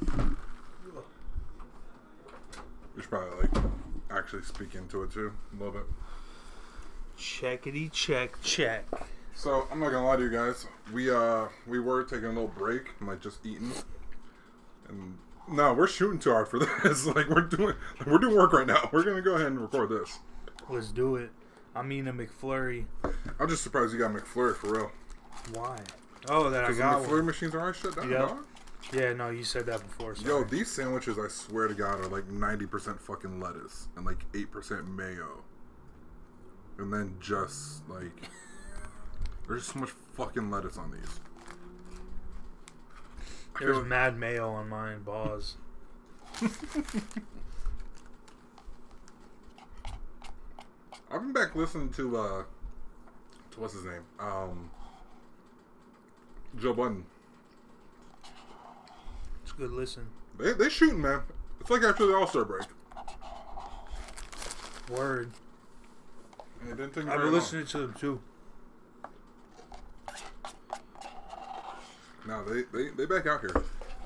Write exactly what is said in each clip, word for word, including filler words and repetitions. We should probably like actually speak into it too a little bit. Checkity check check. So I'm not gonna lie to you guys. We uh we were taking a little break, and, like just eating. And no, we're shooting too hard for this. Like we're doing we're doing work right now. We're gonna go ahead and record this. Let's do it. I'm eating a McFlurry. I'm just surprised you got McFlurry for real. Why? Oh, that I got the McFlurry one. Machines are all shut down. Yep. Yeah, no, you said that before. Sorry. Yo, these sandwiches, I swear to God, are like ninety percent fucking lettuce and like eight percent mayo. And then just like, there's so much fucking lettuce on these. I there's like, mad mayo on mine, boss. I've been back listening to, uh, to what's his name? Um, Joe Budden. It's a good listen. They they shooting, man. It's like after the All-Star break. Word. And it didn't take I've been listening long. to them too. No, they, they, they back out here.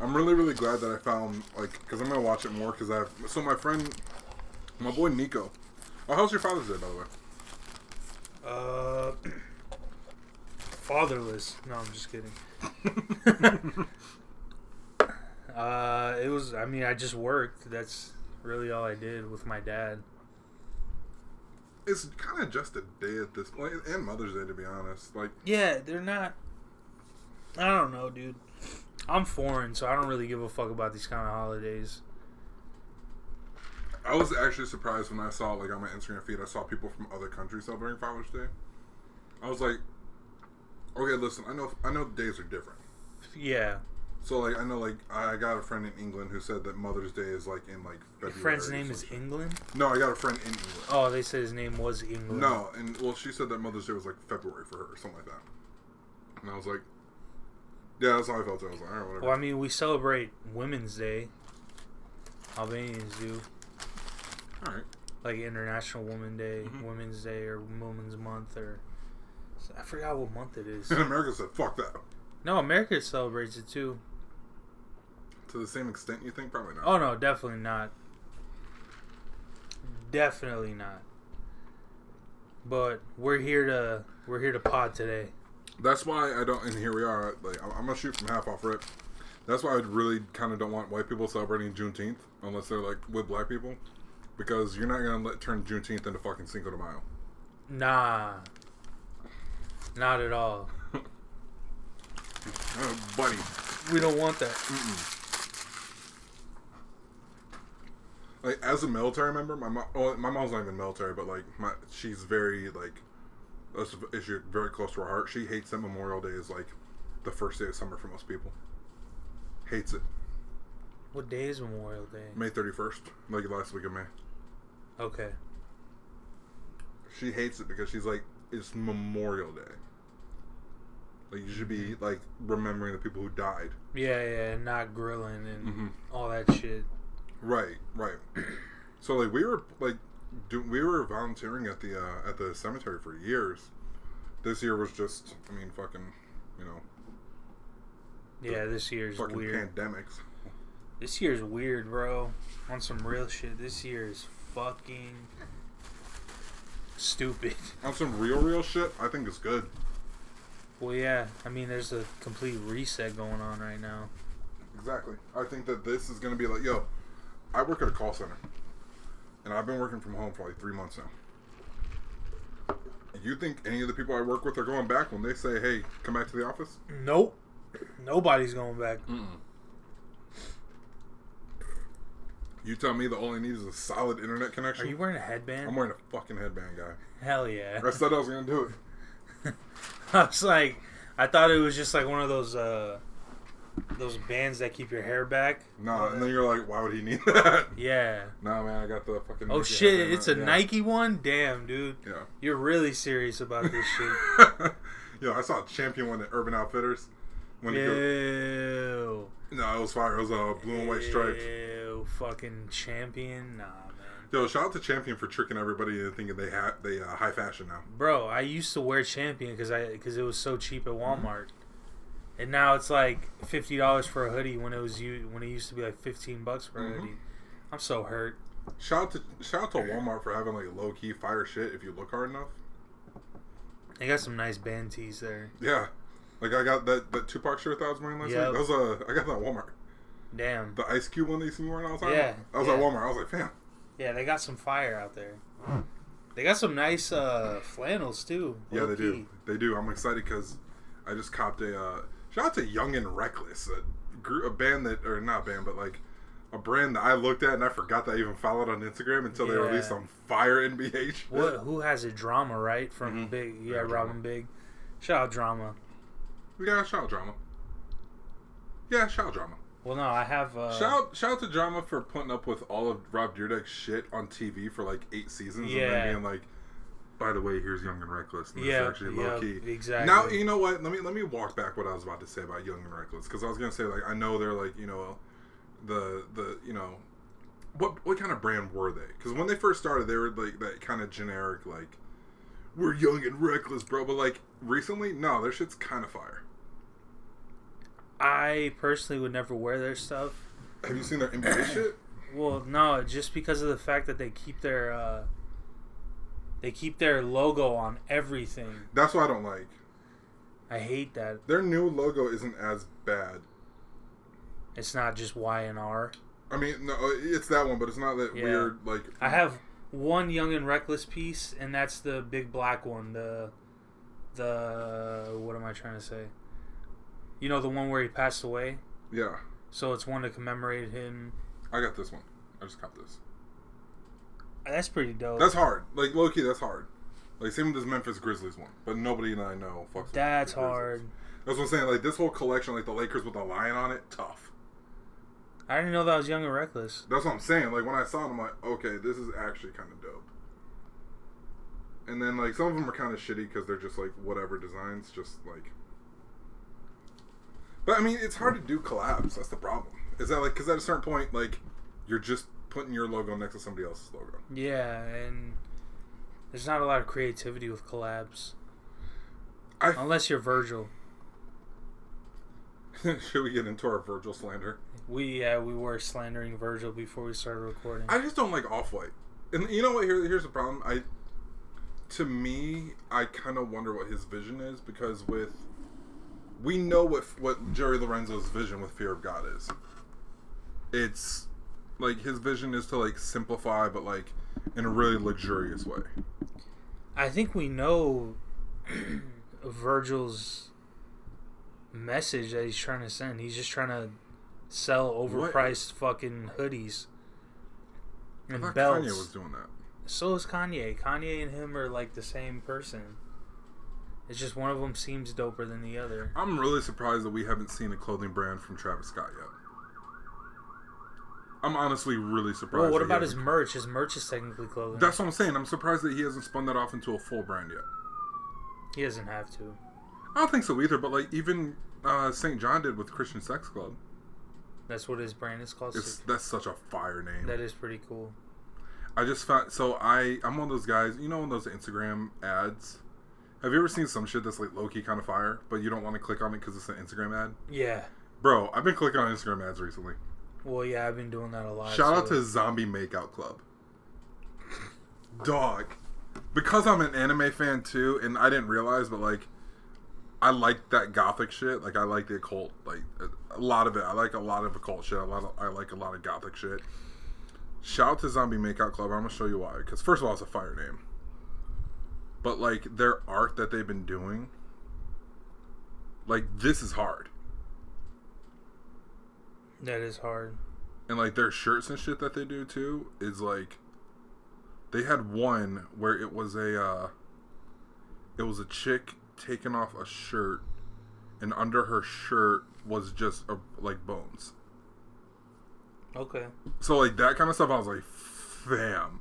I'm really, really glad that I found, like, because I'm going to watch it more because I have, so my friend, my boy Nico. Oh, how's your Father's Day, by the way? Uh, fatherless. No, I'm just kidding. uh, it was, I mean, I just worked. That's really all I did with my dad. It's kind of just a day at this point, and Mother's Day, to be honest. Like, yeah, they're not. I don't know, dude. I'm foreign, so I don't really give a fuck about these kind of holidays. I was actually surprised when I saw, like, on my Instagram feed, I saw people from other countries celebrating Father's Day. I was like, okay, listen, I know, I know days are different. Yeah. So, like, I know, like, I got a friend in England who said that Mother's Day is, like, in, like, February. Your friend's name is England? No, I got a friend in England. Oh, they said his name was England. No, and, well, she said that Mother's Day was, like, February for her or something like that. And I was like, yeah, that's how I felt. I was like, all right, whatever. Well, I mean, we celebrate Women's Day. Albanians do. All right. Like International Women's Day, mm-hmm. Women's Day, or Women's Month, or I forgot what month it is. And America said, "Fuck that." No, America celebrates it too. To the same extent, you think? Probably not. Oh no, definitely not. Definitely not. But we're here to we're here to pod today. That's why I don't. And here we are. Like I'm gonna shoot from half off rip. That's why I really kind of don't want white people celebrating Juneteenth unless they're like with black people. Because you're not going to let turn Juneteenth into fucking Cinco de Mayo. Nah. Not at all. uh, buddy. We don't want that. Mm-mm. Like, as a military member, my mom... Well, my mom's not even military, but, like, my she's very, like... That's an issue very close to her heart. She hates that Memorial Day is, like, the first day of summer for most people. Hates it. What day is Memorial Day? May thirty-first. Like, last week of May. Okay. She hates it because she's like, it's Memorial Day. Like, you should be, like, remembering the people who died. Yeah, yeah, and not grilling and mm-hmm. all that shit. Right, right. So, like, we were, like, do, we were volunteering at the, uh, at the cemetery for years. This year was just, I mean, fucking, you know. Yeah, this year's fucking weird. Pandemics. This year's weird, bro. On some real shit. This year is fucking stupid. On some real, real shit, I think it's good. Well, yeah. I mean, there's a complete reset going on right now. Exactly. I think that this is going to be like, yo, I work at a call center. And I've been working from home for like three months now. You think any of the people I work with are going back when they say, hey, come back to the office? Nope. Nobody's going back. Mm-mm. You tell me that all I need is a solid internet connection? Are you wearing a headband? I'm wearing a fucking headband, guy. Hell yeah. I said I was going to do it. I was like, I thought it was just like one of those uh, those bands that keep your hair back. No, nah, and then you're like, why would he need that? Yeah. No, nah, man, I got the fucking Nike. Oh, shit, it's a yeah. Nike one? Damn, dude. Yeah. You're really serious about this shit. Yo, I saw a Champion one at Urban Outfitters. When Ew. Go- no, it was fire. It was uh, blue and white stripes. Ew. Fucking Champion, nah, man. Yo, shout out to Champion for tricking everybody into thinking they ha- they uh, high fashion now. Bro, I used to wear Champion because I because it was so cheap at Walmart, mm-hmm. and now it's like fifty dollars for a hoodie when it was you when it used to be like fifteen bucks for mm-hmm. a hoodie. I'm so hurt. Shout out to shout out to Walmart for having like low key fire shit if you look hard enough. They got some nice band tees there. Yeah, like I got that, that Tupac shirt that I was wearing last yep. week. That was a uh, I got that at Walmart. Damn. The Ice Cube one they see me wearing all the time. Yeah, I was yeah. at Walmart. I was like, fam. Yeah, they got some fire out there. They got some nice uh, flannels too. Yeah, they key. do. They do. I'm excited because I just copped a uh, shout out to Young and Reckless, a, group, a band that or not band, but like a brand that I looked at and I forgot that I even followed on Instagram until yeah. they released some fire N B A shit. What? Who has a Drama right from mm-hmm. Big? Yeah, yeah Robin Big. Shout out Drama. We got a shout out Drama. Yeah, shout out Drama. Well, no, I have... Uh, shout, shout out to Drama for putting up with all of Rob Dyrdek's shit on T V for, like, eight seasons. Yeah. And then being like, by the way, here's Young and Reckless. And yeah, actually low-key. Yeah, exactly. Now, you know what? Let me let me walk back what I was about to say about Young and Reckless. Because I was going to say, like, I know they're, like, you know, the, the you know... What what kind of brand were they? Because when they first started, they were, like, that kind of generic, like, we're Young and Reckless, bro. But, like, recently, no, their shit's kind of fire. I personally would never wear their stuff. Have you seen their N B A shit? Well, no, just because of the fact that they keep their uh, they keep their logo on everything. That's what I don't like. I hate that. Their new logo isn't as bad. It's not just Y and R. I mean, no, it's that one, but it's not that yeah. weird like. I have one Young and Reckless piece, and that's the big black one. The the what am I trying to say? You know, the one where he passed away? Yeah. So it's one to commemorate him. I got this one. I just got this. That's pretty dope. That's hard. Like, low-key, that's hard. Like, same with this Memphis Grizzlies one. But nobody that I know fucks that's with That's hard. That's what I'm saying. Like, this whole collection, like, the Lakers with the lion on it, tough. I didn't know that was Young and Reckless. That's what I'm saying. Like, when I saw it, I'm like, okay, this is actually kind of dope. And then, like, some of them are kind of shitty because they're just, like, whatever designs. Just, like... But, I mean, it's hard to do collabs. That's the problem. Is that, like, because at a certain point, like, you're just putting your logo next to somebody else's logo. Yeah, and there's not a lot of creativity with collabs. I... Unless you're Virgil. Should we get into our Virgil slander? We, yeah, we were slandering Virgil before we started recording. I just don't like Off-White. And you know what? Here, here's the problem. I, to me, I kind of wonder what his vision is, because with... We know what what Jerry Lorenzo's vision with Fear of God is. It's, like, his vision is to, like, simplify, but, like, in a really luxurious way. I think we know Virgil's message that he's trying to send. He's just trying to sell overpriced what? fucking hoodies and I belts. Kanye was doing that. So is Kanye. Kanye and him are, like, the same person. It's just one of them seems doper than the other. I'm really surprised that we haven't seen a clothing brand from Travis Scott yet. I'm honestly really surprised. Well, what about his merch? His merch is technically clothing. That's what I'm saying. I'm surprised that he hasn't spun that off into a full brand yet. He doesn't have to. I don't think so either, but like even uh, Saint John did with Christian Sex Club. That's what his brand is called? It's, that's such a fire name. That is pretty cool. I just found... So I, I'm one of those guys... You know, in those Instagram ads... Have you ever seen some shit that's like low-key kind of fire, but you don't want to click on it because it's an Instagram ad? Yeah. Bro, I've been clicking on Instagram ads recently. Well, yeah, I've been doing that a lot. Shout so. out to Zombie Makeout Club. Dog. Because I'm an anime fan too, and I didn't realize, but like, I like that gothic shit. Like, I like the occult. Like, a lot of it. I like a lot of occult shit. A lot of, I like a lot of gothic shit. Shout out to Zombie Makeout Club. I'm going to show you why. Because first of all, it's a fire name. But, like, their art that they've been doing, like, this is hard. That is hard. And, like, their shirts and shit that they do, too, is, like, they had one where it was a, uh, it was a chick taking off a shirt, and under her shirt was just, a, like, bones. Okay. So, like, that kind of stuff, I was like, fam.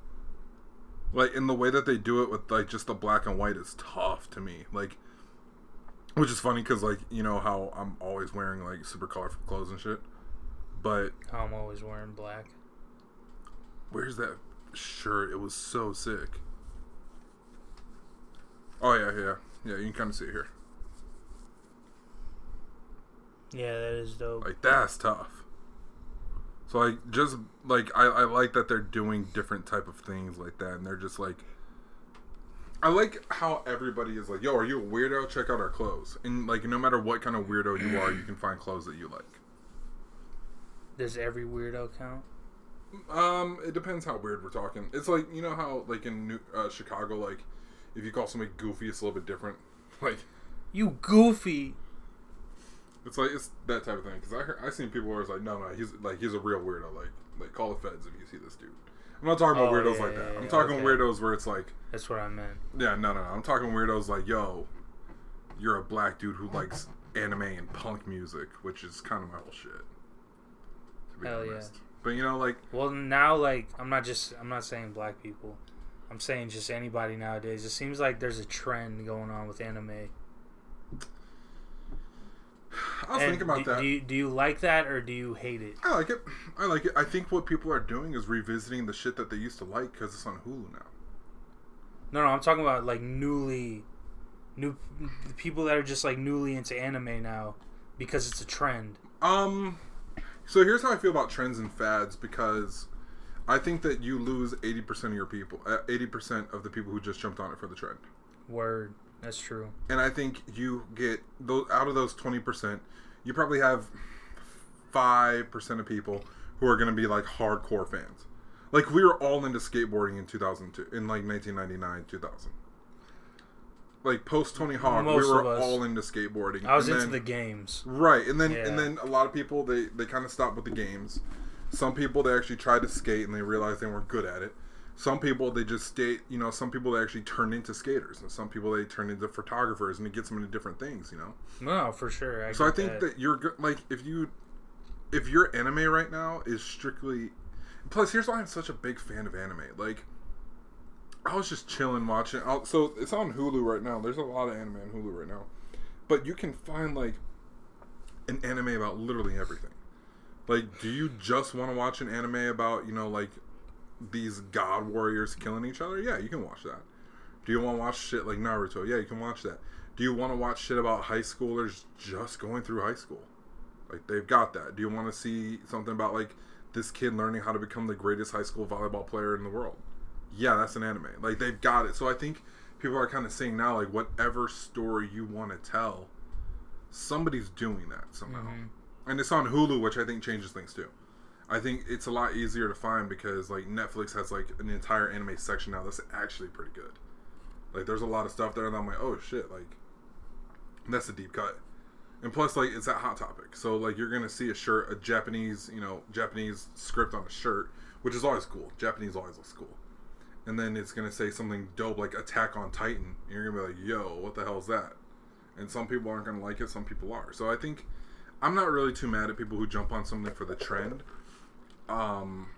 Like, in the way that they do it with, like, just the black and white is tough to me. Like, which is funny because, like, you know how I'm always wearing, like, super colorful clothes and shit. But... I'm always wearing black. Where's that shirt? It was so sick. Oh, yeah, yeah. Yeah, you can kind of see it here. Yeah, that is dope. Like, that's tough. So, like, just, like, I, I like that they're doing different type of things like that. And they're just, like, I like how everybody is like, yo, are you a weirdo? Check out our clothes. And, like, no matter what kind of weirdo you are, you can find clothes that you like. Does every weirdo count? Um, it depends how weird we're talking. It's like, you know how, like, in New, uh, Chicago, like, if you call somebody goofy, it's a little bit different. Like, you goofy. It's like, it's that type of thing. Because I heard, I seen people where it's like, no, no, he's like, he's a real weirdo. Like, like call the feds if you see this dude. I'm not talking about oh, weirdos yeah, like that. I'm yeah, talking okay. weirdos where it's like... That's what I meant. Yeah, no, no, no. I'm talking weirdos like, yo, you're a black dude who likes anime and punk music, which is kind of my whole shit. To be Hell honest. yeah. But, you know, like... Well, now, like, I'm not just... I'm not saying black people. I'm saying just anybody nowadays. It seems like there's a trend going on with anime. I was and thinking about do, that. Do you, do you like that or do you hate it? I like it. I like it. I think what people are doing is revisiting the shit that they used to like because it's on Hulu now. No, no, I'm talking about like newly, new the people that are just like newly into anime now because it's a trend. Um, so here's how I feel about trends and fads because I think that you lose eighty percent of your people, eighty percent of the people who just jumped on it for the trend. Word. That's true. And I think you get, those, out of those twenty percent, you probably have five percent of people who are going to be like hardcore fans. Like we were all into skateboarding in two thousand two, in like nineteen ninety-nine, two thousand. Like post Tony Hawk, Most we were all into skateboarding. I was and into then, the games. Right. And then yeah. and then a lot of people, they, they kind of stopped with the games. Some people, they actually tried to skate and they realized they weren't good at it. Some people, they just skate, you know, some people, they actually turn into skaters. And some people, they turn into photographers, and it gets them into different things, you know? No, for sure. I so I think that, that you're, good, like, if you, if your anime right now is strictly, plus, here's why I'm such a big fan of anime. Like, I was just chilling watching, I'll, so it's on Hulu right now. There's a lot of anime on Hulu right now. But you can find, like, an anime about literally everything. Like, do you just want to watch an anime about, you know, like, these god warriors killing each other? Yeah, you can watch that. Do you want to watch shit like Naruto? Yeah, you can watch that. Do you want to watch shit about high schoolers just going through high school? Like, they've got that. Do you want to see something about, like, this kid learning how to become the greatest high school volleyball player in the world? Yeah, that's an anime. Like, they've got it. So I think people are kind of saying now, like, whatever story you want to tell, somebody's doing that somehow. Mm-hmm. And it's on Hulu, which I think changes things, too. I think it's a lot easier to find because, like, Netflix has, like, an entire anime section now that's actually pretty good. Like, there's a lot of stuff there, and I'm like, oh, shit, like, that's a deep cut. And plus, like, it's that Hot Topic. So, like, you're going to see a shirt, a Japanese, you know, Japanese script on a shirt, which is always cool. Japanese always looks cool. And then it's going to say something dope, like Attack on Titan. And you're going to be like, yo, what the hell is that? And some people aren't going to like it. Some people are. So I think I'm not really too mad at people who jump on something for the trend. Um,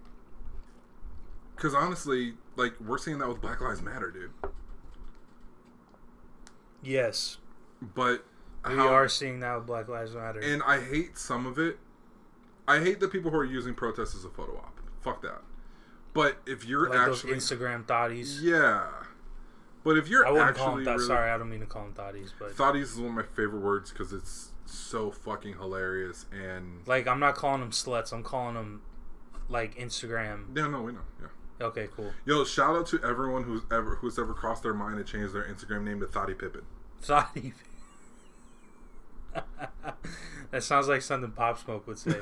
because honestly, like, we're seeing that with Black Lives Matter, dude. Yes. But we how, are seeing that with Black Lives Matter. And I hate some of it. I hate the people who are using protests as a photo op. Fuck that. But if you're like actually... those Instagram thotties. Yeah. But if you're I wouldn't actually... Call them th- really, sorry, I don't mean to call them thotties, but... Thotties is one of my favorite words because it's so fucking hilarious and... Like, I'm not calling them sluts. I'm calling them... Like Instagram. Yeah, no, we know. Yeah. Okay, cool. Yo, shout out to everyone who's ever who's ever crossed their mind and changed their Instagram name to Thotty Pippin. Thotty. That sounds like something Pop Smoke would say.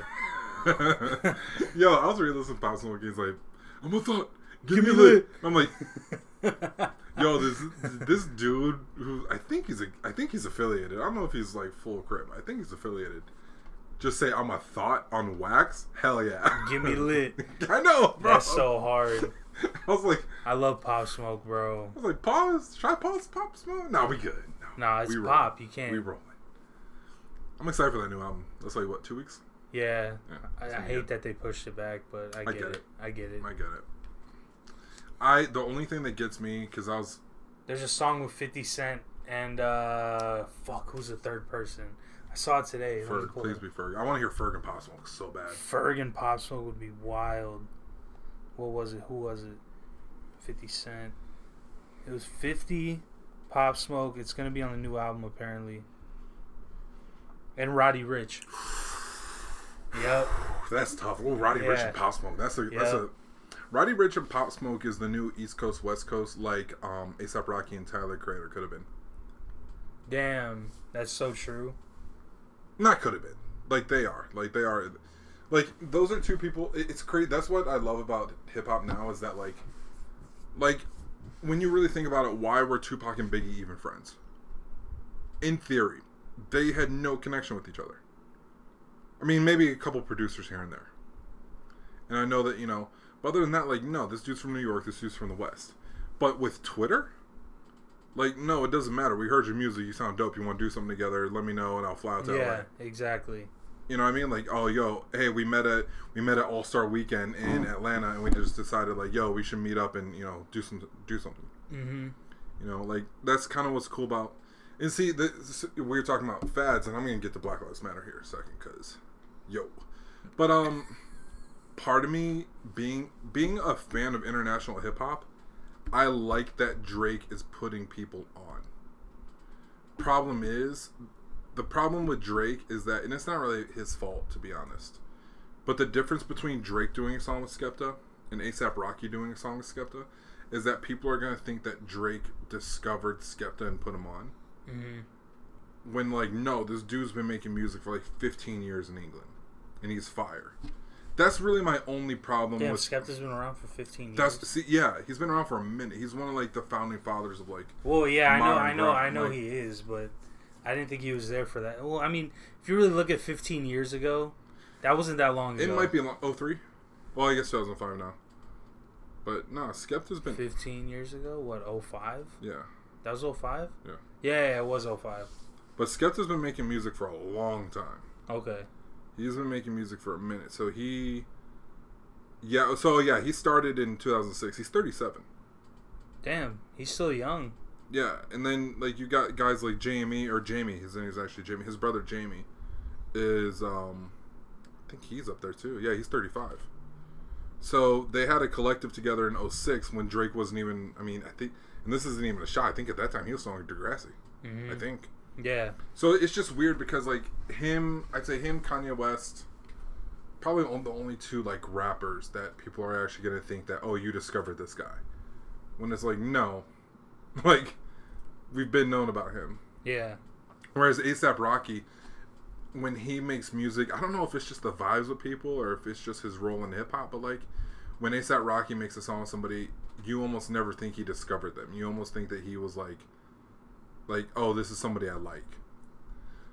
Yo, I was really listening to Pop Smoke. He's like, "I'm a thought. Give, Give me lit." lit. I'm like, "Yo, this this dude who I think he's a I think he's affiliated. I don't know if he's like full crib. I think he's affiliated." Just say, I'm a thought on wax? Hell yeah. Give me lit. I know, bro. That's so hard. I was like... I love Pop Smoke, bro. I was like, pause? Should I pause Pop Smoke? Nah, we good. No, nah, it's Pop. Roll. You can't. We rolling. I'm excited for that new album. That's like, what, two weeks? Yeah. yeah I, I hate good. that they pushed it back, but I, I get, get it. it. I get it. I get it. I The only thing that gets me, because I was... There's a song with fifty Cent and, uh... Fuck, who's the third person? I saw it today. Ferg, please be Ferg. I want to hear Ferg and Pop Smoke so bad. Ferg and Pop Smoke would be wild. What was it? Who was it? fifty Cent. It was fifty, Pop Smoke. It's going to be on the new album, apparently. and Roddy Ricch. Yep. That's tough. Oh, Roddy yeah. Ricch and Pop Smoke. That's a yep. that's a Roddy Ricch and Pop Smoke is the new East Coast West Coast, like um, A$AP Rocky and Tyler Creator could have been. Damn, that's so true. Not could have been. Like they are. Like they are. Like those are two people. It's crazy. That's what I love about hip hop now is that like, like when you really think about it, why were Tupac and Biggie even friends? In theory, they had no connection with each other. I mean, maybe a couple producers here and there. And I know that, you know, but other than that, like, no, this dude's from New York, this dude's from the West. But with Twitter, like, no, it doesn't matter. We heard your music, you sound dope, you want to do something together, let me know, and I'll fly out to L A. Yeah, exactly. You know what I mean? Like, oh, yo, hey, we met at we met at All-Star Weekend in oh. Atlanta, and we just decided, like, yo, we should meet up and, you know, do some do something. Mm-hmm. You know, like, that's kind of what's cool about... And see, this, we were talking about fads, and I'm going to get to Black Lives Matter here in a second, because... Yo. But um part of me being being a fan of international hip hop, I like that Drake is putting people on. Problem is the problem with Drake is that, and it's not really his fault to be honest, but the difference between Drake doing a song with Skepta and A$AP Rocky doing a song with Skepta is that people are going to think that Drake discovered Skepta and put him on. Mm-hmm. When like, no, this dude's been making music for like fifteen years in England. And he's fire. That's really my only problem. Damn, with... Skepta's been around for fifteen years. That's, see, yeah, he's been around for a minute. He's one of like the founding fathers of like. Well, yeah, I know, I know, rock. I know like, he is, but I didn't think he was there for that. Well, I mean, if you really look at fifteen years ago, that wasn't that long ago. It might be long. Oh three. Well, I guess two thousand five now. But no, nah, Skepta's been fifteen years ago. What, oh five? Yeah. That was oh five. Yeah. Yeah, yeah, it was oh five. But Skepta's been making music for a long time. Okay. He's been making music for a minute. So he... Yeah, so yeah, he started in two thousand six. He's thirty-seven. Damn, he's still young. Yeah, and then like you got guys like Jamie, or Jamie, his name is actually Jamie. His brother Jamie is... um I think he's up there too. Yeah, he's thirty-five. So they had a collective together in oh six when Drake wasn't even... I mean, I think... And this isn't even a shot. I think at that time he was songing Degrassi. Mm-hmm. I think. Yeah. So it's just weird because like him, I'd say him, Kanye West, probably the only two like rappers that people are actually going to think that, oh, you discovered this guy. When it's like, no. Like, we've been known about him. Yeah. Whereas A$AP Rocky, when he makes music, I don't know if it's just the vibes with people or if it's just his role in hip hop, but like when A$AP Rocky makes a song with somebody, you almost never think he discovered them. You almost think that he was like, like, oh, this is somebody I like.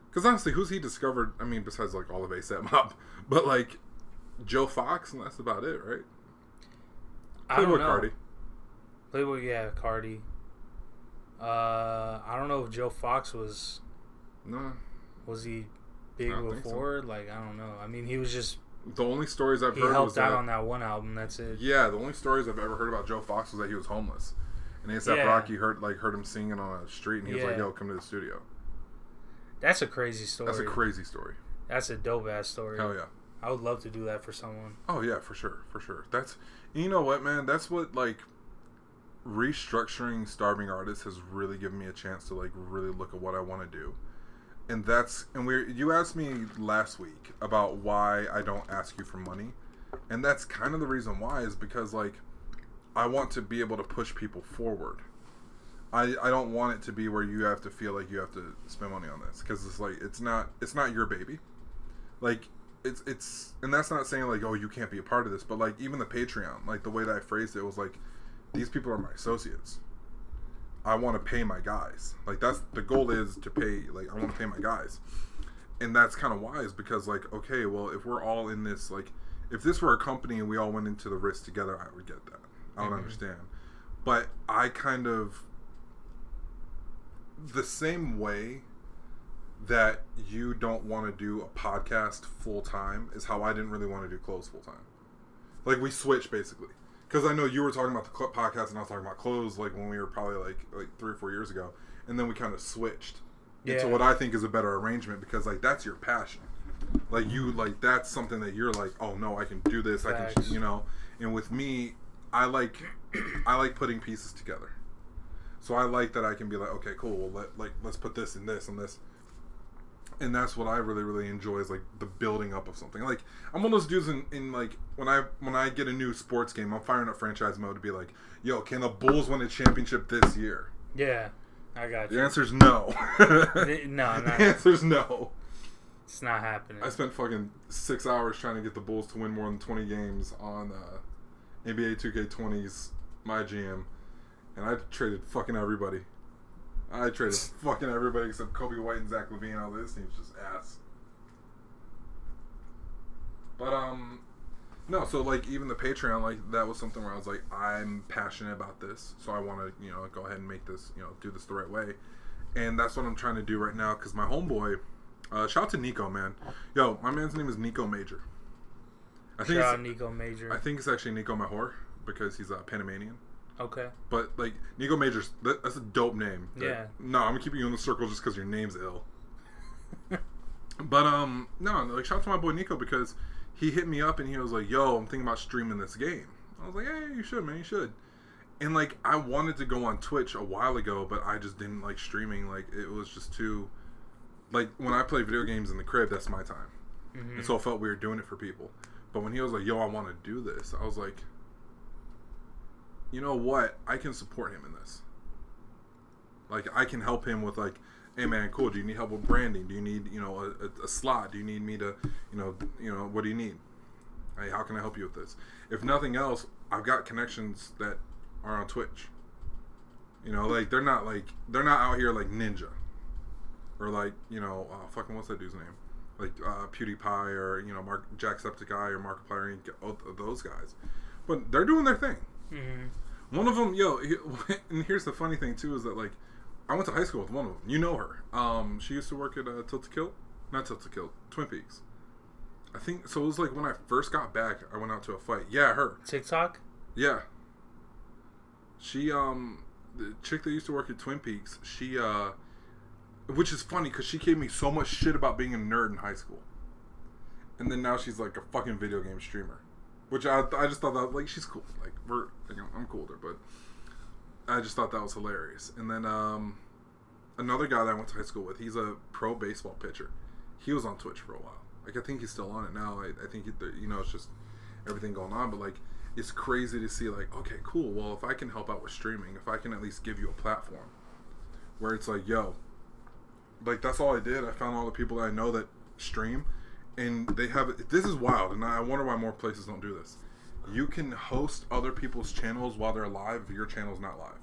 Because honestly, who's he discovered? I mean, besides like all of A$AP Mob, but like Joe Fox, and that's about it, right? I don't know. Cardi. Playboy, yeah, Cardi. Uh, I don't know if Joe Fox was. No. Was he big before? So. Like, I don't know. I mean, he was just. The only stories I've he heard helped was out that, on that one album. That's it. Yeah, the only stories I've ever heard about Joe Fox was that he was homeless, and A$AP yeah. Rocky heard like heard him singing on a street, and he yeah. was like, "Yo, come to the studio." That's a crazy story. That's a crazy story. That's a dope ass story. Hell yeah! I would love to do that for someone. Oh yeah, for sure, for sure. That's you know what, man. That's what like restructuring starving artists has really given me a chance to like really look at what I want to do. And that's and we you asked me last week about why I don't ask you for money, and that's kind of the reason why is because like I want to be able to push people forward. I, I don't want it to be where you have to feel like you have to spend money on this because it's like it's not it's not your baby, like it's it's and that's not saying like oh you can't be a part of this but like even the Patreon like the way that I phrased it was like these people are my associates. I want to pay my guys. Like that's the goal is to pay. Like I want to pay my guys, and that's kind of wise because like okay, well if we're all in this, like if this were a company and we all went into the risk together, I would get that. I would mm-hmm. understand, but I kind of the same way that you don't want to do a podcast full time is how I didn't really want to do clothes full time. Like we switched basically. Because I know you were talking about the podcast and I was talking about clothes like when we were probably like like three or four years ago. And then we kind of switched yeah. into what I think is a better arrangement because like that's your passion. Like you like that's something that you're like, oh no, I can do this. Facts. I can, you know. And with me, I like I like putting pieces together. So I like that I can be like, okay, cool. Well, let like let's put this and this and this. And that's what I really, really enjoy is, like, the building up of something. Like, I'm one of those dudes in, in like, when I when I get a new sports game, I'm firing up franchise mode to be like, yo, can the Bulls win a championship this year? Yeah, I got you. The answer's no. the, no, no. The answer's no. It's not happening. I spent fucking six hours trying to get the Bulls to win more than twenty games on uh, N B A two K twenty's My G M, and I traded fucking everybody. I traded fucking everybody except Kobe White and Zach LaVine. All this team's just ass. But, um, no, so, like, even the Patreon, like, that was something where I was like, I'm passionate about this, so I want to, you know, go ahead and make this, you know, do this the right way. And that's what I'm trying to do right now, because my homeboy, uh, shout out to Nico, man. Yo, my man's name is Nico Major. I think shout out Nico Major. I think it's actually Nico Major, because he's a uh, Panamanian. Okay. But, like, Nico Majors, that, that's a dope name. Dude. Yeah. No, I'm keeping you in the circle just because your name's ill. But, um, no, like, shout out to my boy Nico because he hit me up and he was like, yo, I'm thinking about streaming this game. I was like, hey, you should, man, you should. And, like, I wanted to go on Twitch a while ago, but I just didn't like streaming. Like, it was just too, like, when I play video games in the crib, that's my time. Mm-hmm. And so it felt weird doing it for people. But when he was like, yo, I want to do this, I was like, you know what? I can support him in this. Like, I can help him with, like, hey, man, cool. Do you need help with branding? Do you need, you know, a, a slot? Do you need me to, you know, you know, what do you need? Hey, how can I help you with this? If nothing else, I've got connections that are on Twitch. You know, like, they're not, like, they're not out here like Ninja. Or, like, you know, uh, fucking what's that dude's name? Like, uh, PewDiePie or, you know, Mark Jacksepticeye or Markiplier and those guys. But they're doing their thing. Mm-hmm. One of them, yo, he, and here's the funny thing too is that like, I went to high school with one of them. You know her. Um, she used to work at uh, Tilt-A-Kilt, not Tilt-A-Kilt, Twin Peaks. I think so. It was like when I first got back, I went out to a fight. Yeah, her TikTok. Yeah. She, um, the chick that used to work at Twin Peaks, she, uh, which is funny because she gave me so much shit about being a nerd in high school, and then now she's like a fucking video game streamer. Which I I just thought that, like, she's cool. Like, we're, you know, I'm cool with her, but I just thought that was hilarious. And then um, another guy that I went to high school with, he's a pro baseball pitcher. He was on Twitch for a while. Like, I think he's still on it now. I, I think, he, you know, it's just everything going on. But, like, it's crazy to see, like, okay, cool. Well, if I can help out with streaming, if I can at least give you a platform where it's like, yo, like, that's all I did. I found all the people that I know that stream. And they have, this is wild, and I wonder why more places don't do this. You can host other people's channels while they're live if your channel's not live.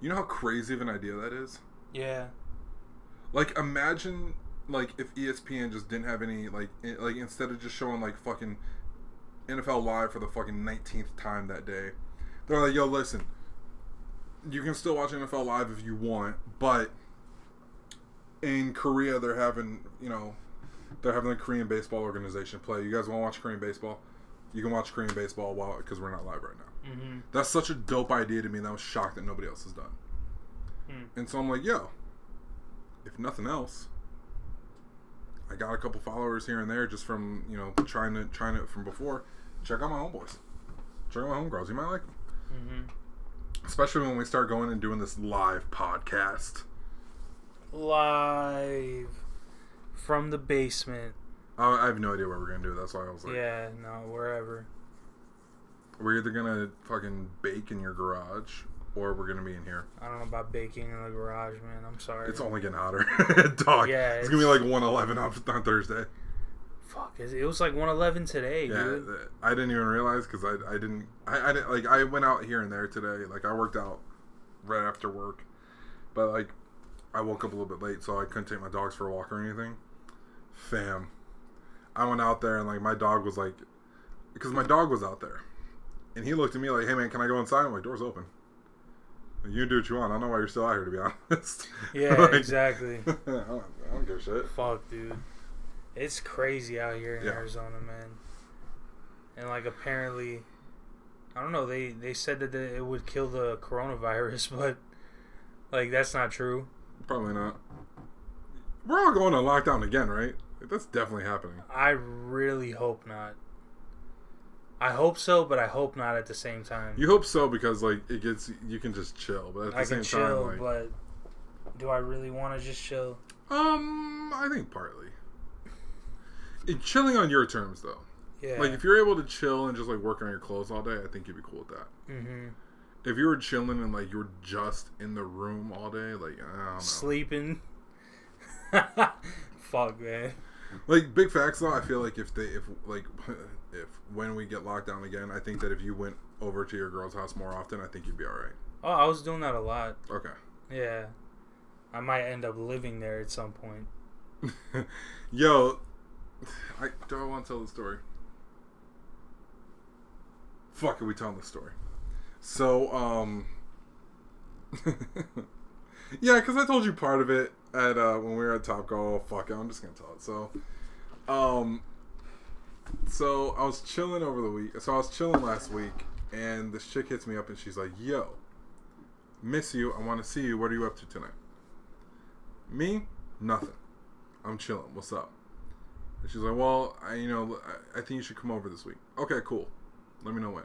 You know how crazy of an idea that is? Yeah. Like, imagine, like, if E S P N just didn't have any, like, in, like instead of just showing, like, fucking N F L Live for the fucking nineteenth time that day, they're like, yo, listen, you can still watch N F L Live if you want, but in Korea, they're having, you know, they're having a Korean baseball organization play. You guys want to watch Korean baseball? You can watch Korean baseball while because we're not live right now. Mm-hmm. That's such a dope idea to me, and I was shocked that nobody else has done. Mm. And so I'm like, yo, if nothing else, I got a couple followers here and there just from, you know, trying to trying it from before. Check out my homeboys. Check out my homegirls. You might like them. Mm-hmm. Especially when we start going and doing this live podcast. Live from the basement. I have no idea what we're gonna do. That's why I was like, yeah, no, wherever. We're either gonna fucking bake in your garage, or we're gonna be in here. I don't know about baking in the garage, man. I'm sorry. It's only getting hotter, dog. Yeah, it's, it's gonna be like one eleven on Thursday. Fuck, it was like one eleven today, yeah, dude. I didn't even realize because I I didn't I I didn't, like I went out here and there today. Like I worked out right after work, but like. I woke up a little bit late, so I couldn't take my dogs for a walk or anything. Fam. I went out there, and, like, my dog was, like... Because my dog was out there. And he looked at me like, hey, man, can I go inside? I'm like, door's open. Like, you do what you want. I don't know why you're still out here, to be honest. Yeah, like, exactly. I, don't, I don't give a shit. Fuck, dude. It's crazy out here in yeah. Arizona, man. And, like, apparently... I don't know. They, they said that it would kill the coronavirus, but, like, that's not true. Probably not. We're all going on lockdown again, right? Like, that's definitely happening. I really hope not. I hope so, but I hope not at the same time. You hope so because, like, it gets you can just chill, but at the I same can chill, time, like, but do I really want to just chill? Um, I think partly. It, chilling on your terms, though. Yeah. Like, if you're able to chill and just, like, work on your clothes all day, I think you'd be cool with that. Mm-hmm. If you were chilling and, like, you were just in the room all day, like, I don't know. Sleeping. Fuck, man. Like, big facts, though, I feel like if they, if, like, if, when we get locked down again, I think that if you went over to your girl's house more often, I think you'd be all right. Oh, I was doing that a lot. Okay. Yeah. I might end up living there at some point. Yo, I, do I want to tell the story? Fuck, are we telling the story? So, um... yeah, because I told you part of it at uh, when we were at Topgolf. Fuck it, I'm just going to tell it. So, um... So, I was chilling over the week. So, I was chilling last week, and this chick hits me up, and she's like, yo, miss you. I want to see you. What are you up to tonight? Me? Nothing. I'm chilling. What's up? And she's like, well, I, you know, I, I think you should come over this week. Okay, cool. Let me know when.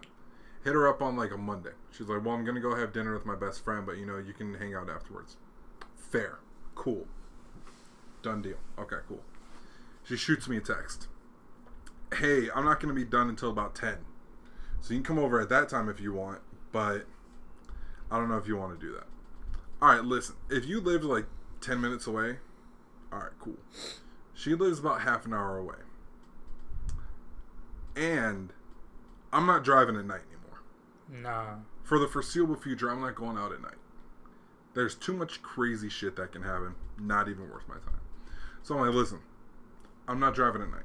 Hit her up on, like, a Monday. She's like, well, I'm going to go have dinner with my best friend, but, you know, you can hang out afterwards. Fair. Cool. Done deal. Okay, cool. She shoots me a text. Hey, I'm not going to be done until about ten. So you can come over at that time if you want, but I don't know if you want to do that. All right, listen. If you lived, like, ten minutes away, all right, cool. She lives about half an hour away. And I'm not driving at night anymore. Nah. For the foreseeable future, I'm not going out at night. There's too much crazy shit that can happen. Not even worth my time. So I'm like, listen, I'm not driving at night.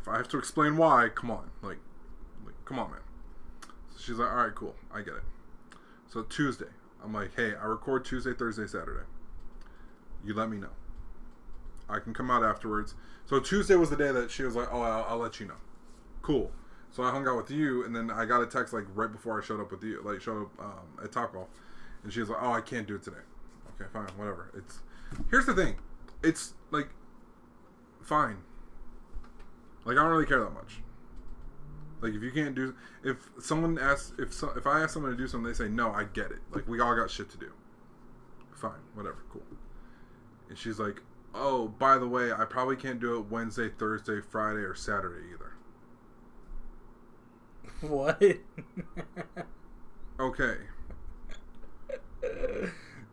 If I have to explain why, come on. Like, like come on, man. So she's like, all right, cool. I get it. So Tuesday, I'm like, hey, I record Tuesday, Thursday, Saturday. You let me know. I can come out afterwards. So Tuesday was the day that she was like, oh, I'll, I'll let you know. Cool. So I hung out with you, and then I got a text, like, right before I showed up with you, like, showed up um, at Taco, and she was like, oh, I can't do it today. Okay, fine, whatever. It's, here's the thing. It's, like, fine. Like, I don't really care that much. Like, if you can't do, if someone asks, if so, if I ask someone to do something, they say, no, I get it. Like, we all got shit to do. Fine, whatever, cool. And she's like, oh, by the way, I probably can't do it Wednesday, Thursday, Friday, or Saturday either. What? Okay.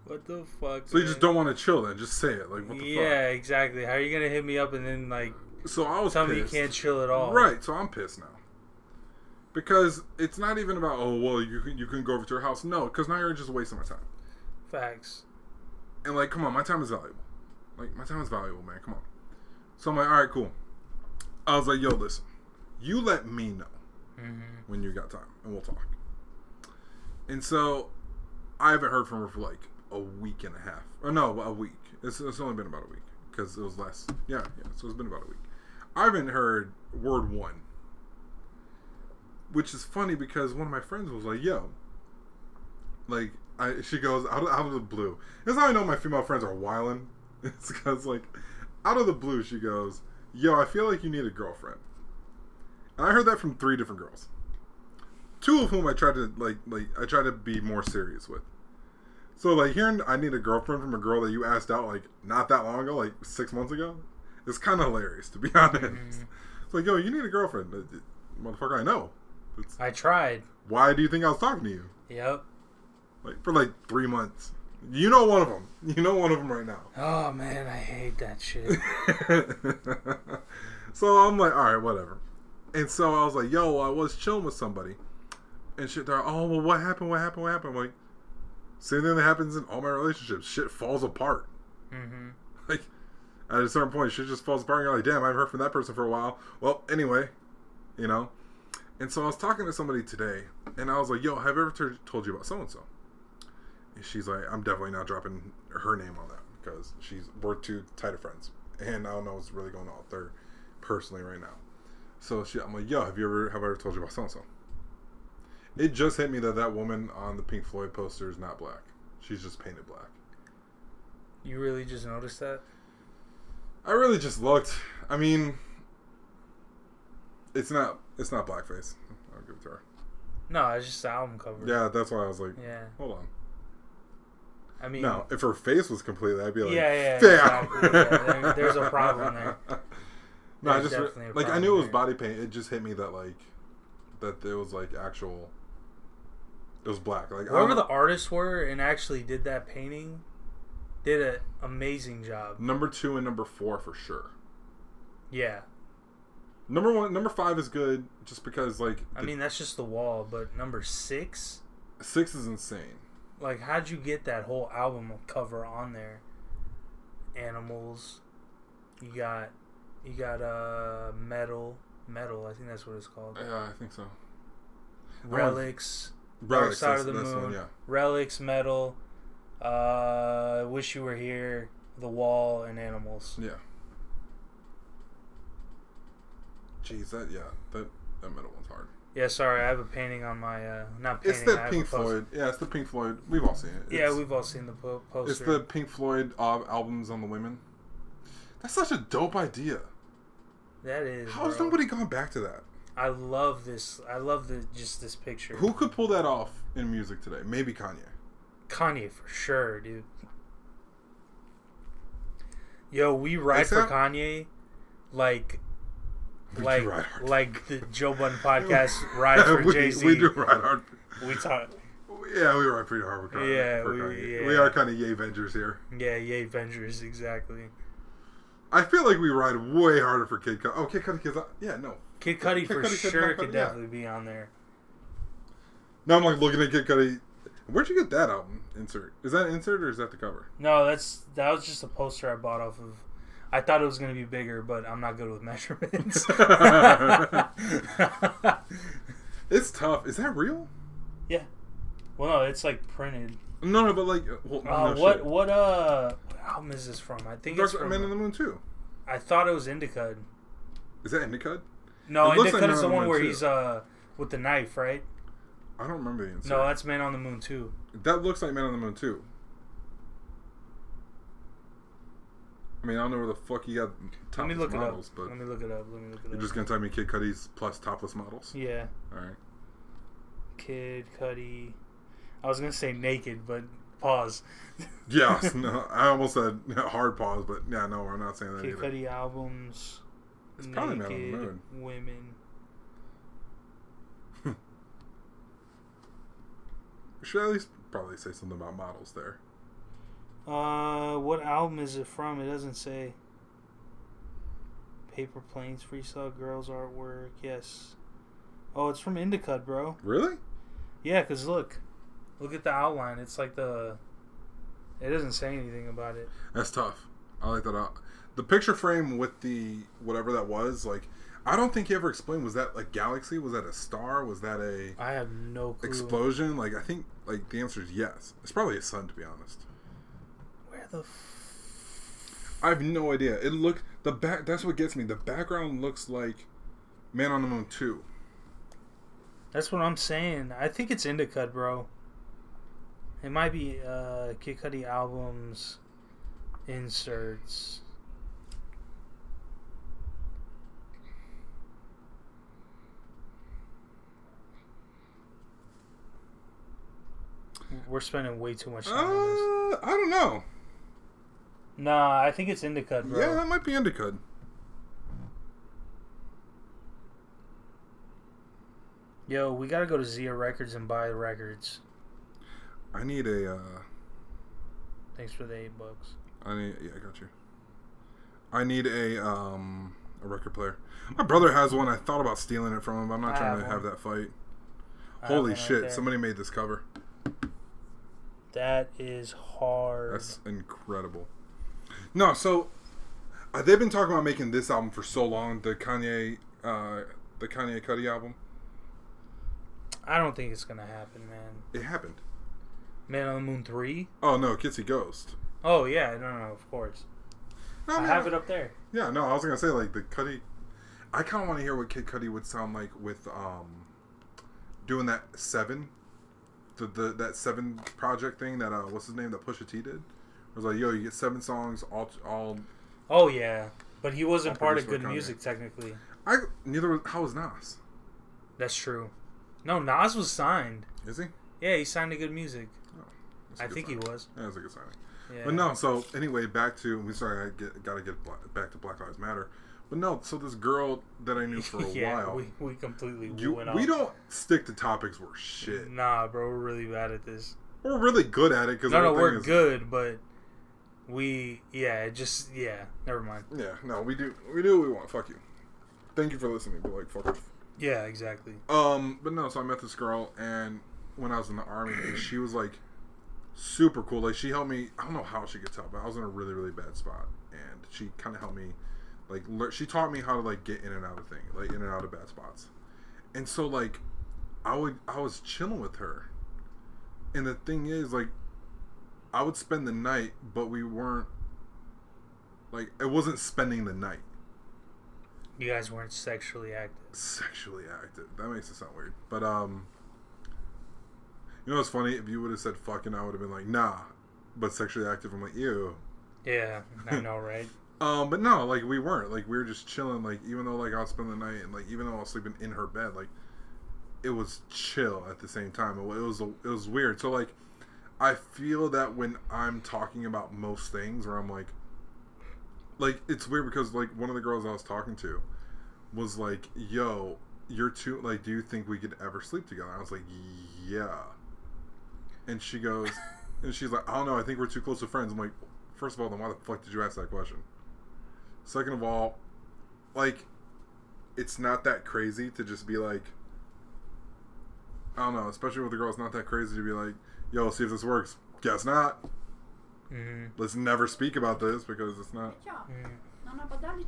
What the fuck? So, man? You just don't want to chill then? Just say it. Like, what the yeah, fuck? Yeah, exactly. How are you going to hit me up and then, like, so I was tell pissed. me you can't chill at all? Right, so I'm pissed now. Because it's not even about, oh, well, you can, you can go over to her house. No, because now you're just wasting my time. Facts. And, like, come on, my time is valuable. Like, my time is valuable, man. Come on. So I'm like, all right, cool. I was like, yo, listen. You let me know mm-hmm. when you got time, and we'll talk. And so I haven't heard from her for, like, a week and a half. Or, no, a week. It's, it's only been about a week because it was last. Yeah, yeah. So it's been about a week. I haven't heard word one. Which is funny because one of my friends was like, yo, like, I, she goes, out of, out of the blue. That's how I know my female friends are wildin'. It's because, like, out of the blue, she goes, yo, I feel like you need a girlfriend. And I heard that from three different girls. Two of whom I tried to, like, like I tried to be more serious with. So, like, hearing I need a girlfriend from a girl that you asked out, like, not that long ago, like, six months ago, it's kind of hilarious, to be honest. Mm-hmm. It's like, yo, you need a girlfriend. Motherfucker, I know. It's, I tried. Why do you think I was talking to you? Yep. Like, for, like, three months. You know one of them. You know one of them right now. Oh, man, I hate that shit. So I'm like, all right, whatever. And so I was like, yo, I was chilling with somebody. And shit, they're like, oh, well, what happened, what happened, what happened? I'm like, same thing that happens in all my relationships. Shit falls apart. Mm-hmm. Like, at a certain point, shit just falls apart. And you're like, damn, I haven't heard from that person for a while. Well, anyway, you know. And so I was talking to somebody today. And I was like, yo, have I ever t- told you about so-and-so? She's like, I'm definitely not dropping her name on that because she's we're too tight of friends, and I don't know what's really going on with her personally right now. So she, I'm like, yo, have you ever have I ever told you about so and so? It just hit me that that woman on the Pink Floyd poster is not black. She's just painted black. You really just noticed that? I really just looked. I mean, it's not it's not blackface. I'll give it to her. No, it's just the album cover. Yeah, that's why I was like, yeah. Hold on. I mean, no, if her face was completely, I'd be like, yeah, yeah, damn. Exactly. Yeah, there, there's a problem there. There's no, I just like I knew there. It was body paint. It just hit me that like that there was like actual. It was black. Like whoever the artists were and actually did that painting, did an amazing job. Number two and number four for sure. Yeah. Number one, number five is good, just because like. The, I mean, that's just the wall, but number six. Six is insane. Like, how'd you get that whole album cover on there? Animals. You got, you got uh metal, metal. I think that's what it's called. Yeah, I think so. Relics. Relics, Dark Side of the Moon, one, yeah. Relics, Metal, uh, Wish You Were Here, The Wall, and Animals. Yeah. Jeez, that yeah, that, that metal one's hard. Yeah, sorry, I have a painting on my uh, not painting. It's the I Pink Floyd. Yeah, it's the Pink Floyd. We've all seen it. It's, yeah, we've all seen the po- poster. It's the Pink Floyd uh, albums on the women. That's such a dope idea. That is. How bro. Has nobody gone back to that? I love this. I love the just this picture. Who could pull that off in music today? Maybe Kanye. Kanye for sure, dude. Yo, we ride for Kanye, like, we like, like the Joe Budden podcast rides for Jay Z. We do ride hard. We talk. Yeah, we ride pretty hard for Kanye. Yeah, for we, Kanye. Yeah. We are kind of Yay Vengers here. Yeah, Yay Vengers, exactly. I feel like we ride way harder for Kid Cudi. Oh, Kid Cudi, because yeah, no. Kid Cudi yeah, for Kid Cudi, sure Cudi, could definitely yeah. be on there. Now I'm like looking at Kid Cudi. Where'd you get that album insert? Is that an insert or is that the cover? No, that's that was just a poster I bought off of. I thought it was gonna be bigger, but I'm not good with measurements. It's tough. Is that real? Yeah. Well, no, it's like printed. No, no, but like, well, uh, no, what, shit. what, uh, what album is this from? I think Dark, it's from Man on the Moon too. I thought it was Indicud. Is that Indicud? No, it Indicud like is the one where too. he's uh with the knife, right? I don't remember the insert. No, that's Man on the Moon two. That looks like Man on the Moon two. I mean, I don't know where the fuck you got topless Let models, but... Let me look it up. Let me look it up. You're just going to type me Kid Cudi's plus topless models? Yeah. All right. Kid Cudi... I was going to say naked, but pause. Yes. No, I almost said hard pause, but yeah, no, I'm not saying that Kid either. Kid Cudi albums... It's probably Man on the Moon. Women. We should at least probably say something about models there. Uh, what album is it from? It doesn't say. Paper Planes, Freestyle Girls, artwork. Yes. Oh, it's from Indicud, bro. Really? Yeah, because look. Look at the outline. It's like the... It doesn't say anything about it. That's tough. I like that out. The picture frame with the whatever that was, like, I don't think he ever explained. Was that like galaxy? Was that a star? Was that a? I have no clue. Explosion? Like I think like the answer is yes. It's probably a sun, to be honest. Where the? F- I have no idea. It looked the back. That's what gets me. The background looks like Man on the Moon two. That's what I'm saying. I think it's Indicud, bro. It might be uh, Kid Cudi albums inserts. We're spending way too much time uh, on this. I don't know. Nah, I think it's Indicud, bro. Yeah, that might be Indicud. Yo, we gotta go to Zia Records and buy the records. I need a, uh... Thanks for the eight bucks. I need... Yeah, I got you. I need a, um... a record player. My brother has one. I thought about stealing it from him, but I'm not I trying have to one. have that fight. I Holy shit, right somebody made this cover. That is hard. That's incredible. No, so uh, they've been talking about making this album for so long, the Kanye, uh, the Kanye Cudi album. I don't think it's gonna happen, man. It happened. Man on the Moon three. Oh no, Kitsy Ghost. Oh yeah, no, no, of course. No, I man, have it up there. Yeah, no, I was gonna say like the Cudi. I kind of want to hear what Kid Cudi would sound like with um, doing that seven. The, the that seven project thing that uh what's his name that Pusha T did. I was like, yo, you get seven songs all all. Oh yeah, but he wasn't part of good music technically. I neither was. How was Nas? That's true. No, Nas was signed. Is he? Yeah, he signed to Good Music. Oh, I think signing. he was. That was a good signing. Yeah. But no, so anyway, back to we sorry, I get, gotta get black, back to Black Lives Matter. But no, so this girl that I knew for a yeah, while, we, we completely you, went off. We don't stick to topics where shit. Nah, bro, we're really bad at this. We're really good at it because no, no, we're is, good, but we yeah, just yeah, never mind. Yeah, no, we do we do what we want. Fuck you. Thank you for listening, but like fuck off. Yeah, exactly. Um, but no, so I met this girl, and when I was in the army, she was like super cool. Like she helped me. I don't know how she gets help, but I was in a really really bad spot, and she kind of helped me. Like le- she taught me how to like get in and out of things, like in and out of bad spots. And so like I would I was chilling with her, and the thing is like I would spend the night, but we weren't like it wasn't spending the night. You guys weren't sexually active. Sexually active. That makes it sound weird. But, um... you know what's funny? If you would have said fucking, I would have been like, nah. But sexually active, I'm like, ew. Yeah, I know, right? um, but no, like, we weren't. Like, we were just chilling. Like, even though, like, I was spending the night and, like, even though I was sleeping in her bed, like, it was chill at the same time. It was, it was weird. So, like, I feel that when I'm talking about most things where I'm like, like, it's weird because, like, one of the girls I was talking to was like, yo, you're too, like, do you think we could ever sleep together? I was like, yeah. And she goes, and she's like, I don't know, I think we're too close to friends. I'm like, first of all, then why the fuck did you ask that question? Second of all, like, it's not that crazy to just be like, I don't know, especially with a girl, it's not that crazy to be like, yo, see if this works. Guess not. Mm-hmm. Let's never speak about this because it's not. Mm.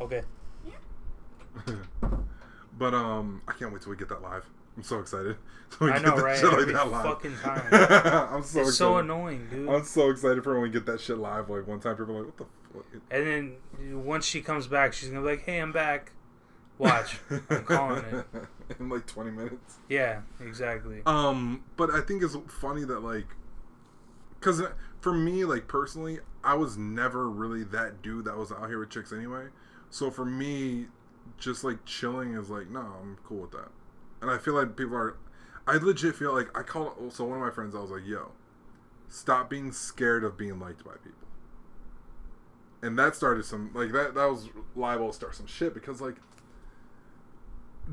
Okay. But um, I can't wait till we get that live. I'm so excited. We I know, get right? Shit like that live. Fucking time. I'm so. It's excited. So annoying, dude. I'm so excited for when we get that shit live. Like one time, people are like, "What the fuck?" And then once she comes back, she's gonna be like, "Hey, I'm back. Watch, I'm calling it." In like twenty minutes. Yeah, exactly. Um, but I think it's funny that like, cause. For me, like, personally, I was never really that dude that was out here with chicks anyway. So, for me, just, like, chilling is like, no, I'm cool with that. And I feel like people are... I legit feel like... I called... So, one of my friends, I was like, yo, stop being scared of being liked by people. And that started some... Like, that, that was liable to start some shit because, like,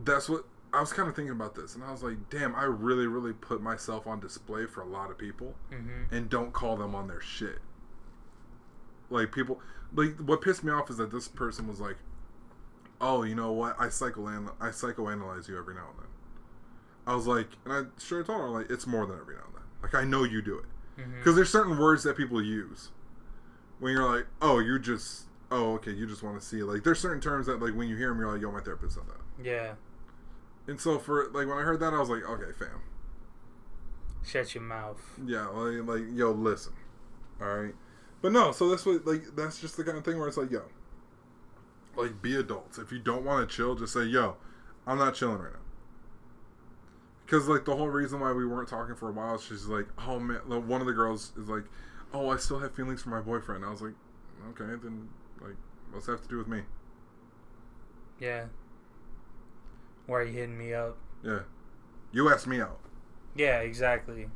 that's what... I was kind of thinking about this, and I was like, damn, I really, really put myself on display for a lot of people, mm-hmm. and don't call them on their shit. Like, people... Like, what pissed me off is that this person was like, oh, you know what? I, psychoanal- I psychoanalyze you every now and then. I was like... And I sure told her, like, it's more than every now and then. Like, I know you do it. Because mm-hmm. there's certain words that people use when you're like, oh, you just... Oh, okay, you just want to see... Like, there's certain terms that, like, when you hear them, you're like, yo, my therapist said that. Yeah. And so for like when I heard that I was like, okay, fam. Shut your mouth. Yeah, like, like yo, listen. Alright. But no, so that's what like that's just the kind of thing where it's like, yo. Like be adults. If you don't want to chill, just say, yo, I'm not chilling right now. Because like the whole reason why we weren't talking for a while, she's like, oh man, like, one of the girls is like, oh, I still have feelings for my boyfriend. And I was like, okay, then like what's that have to do with me? Yeah. Why are you hitting me up? Yeah. You asked me out. Yeah, exactly.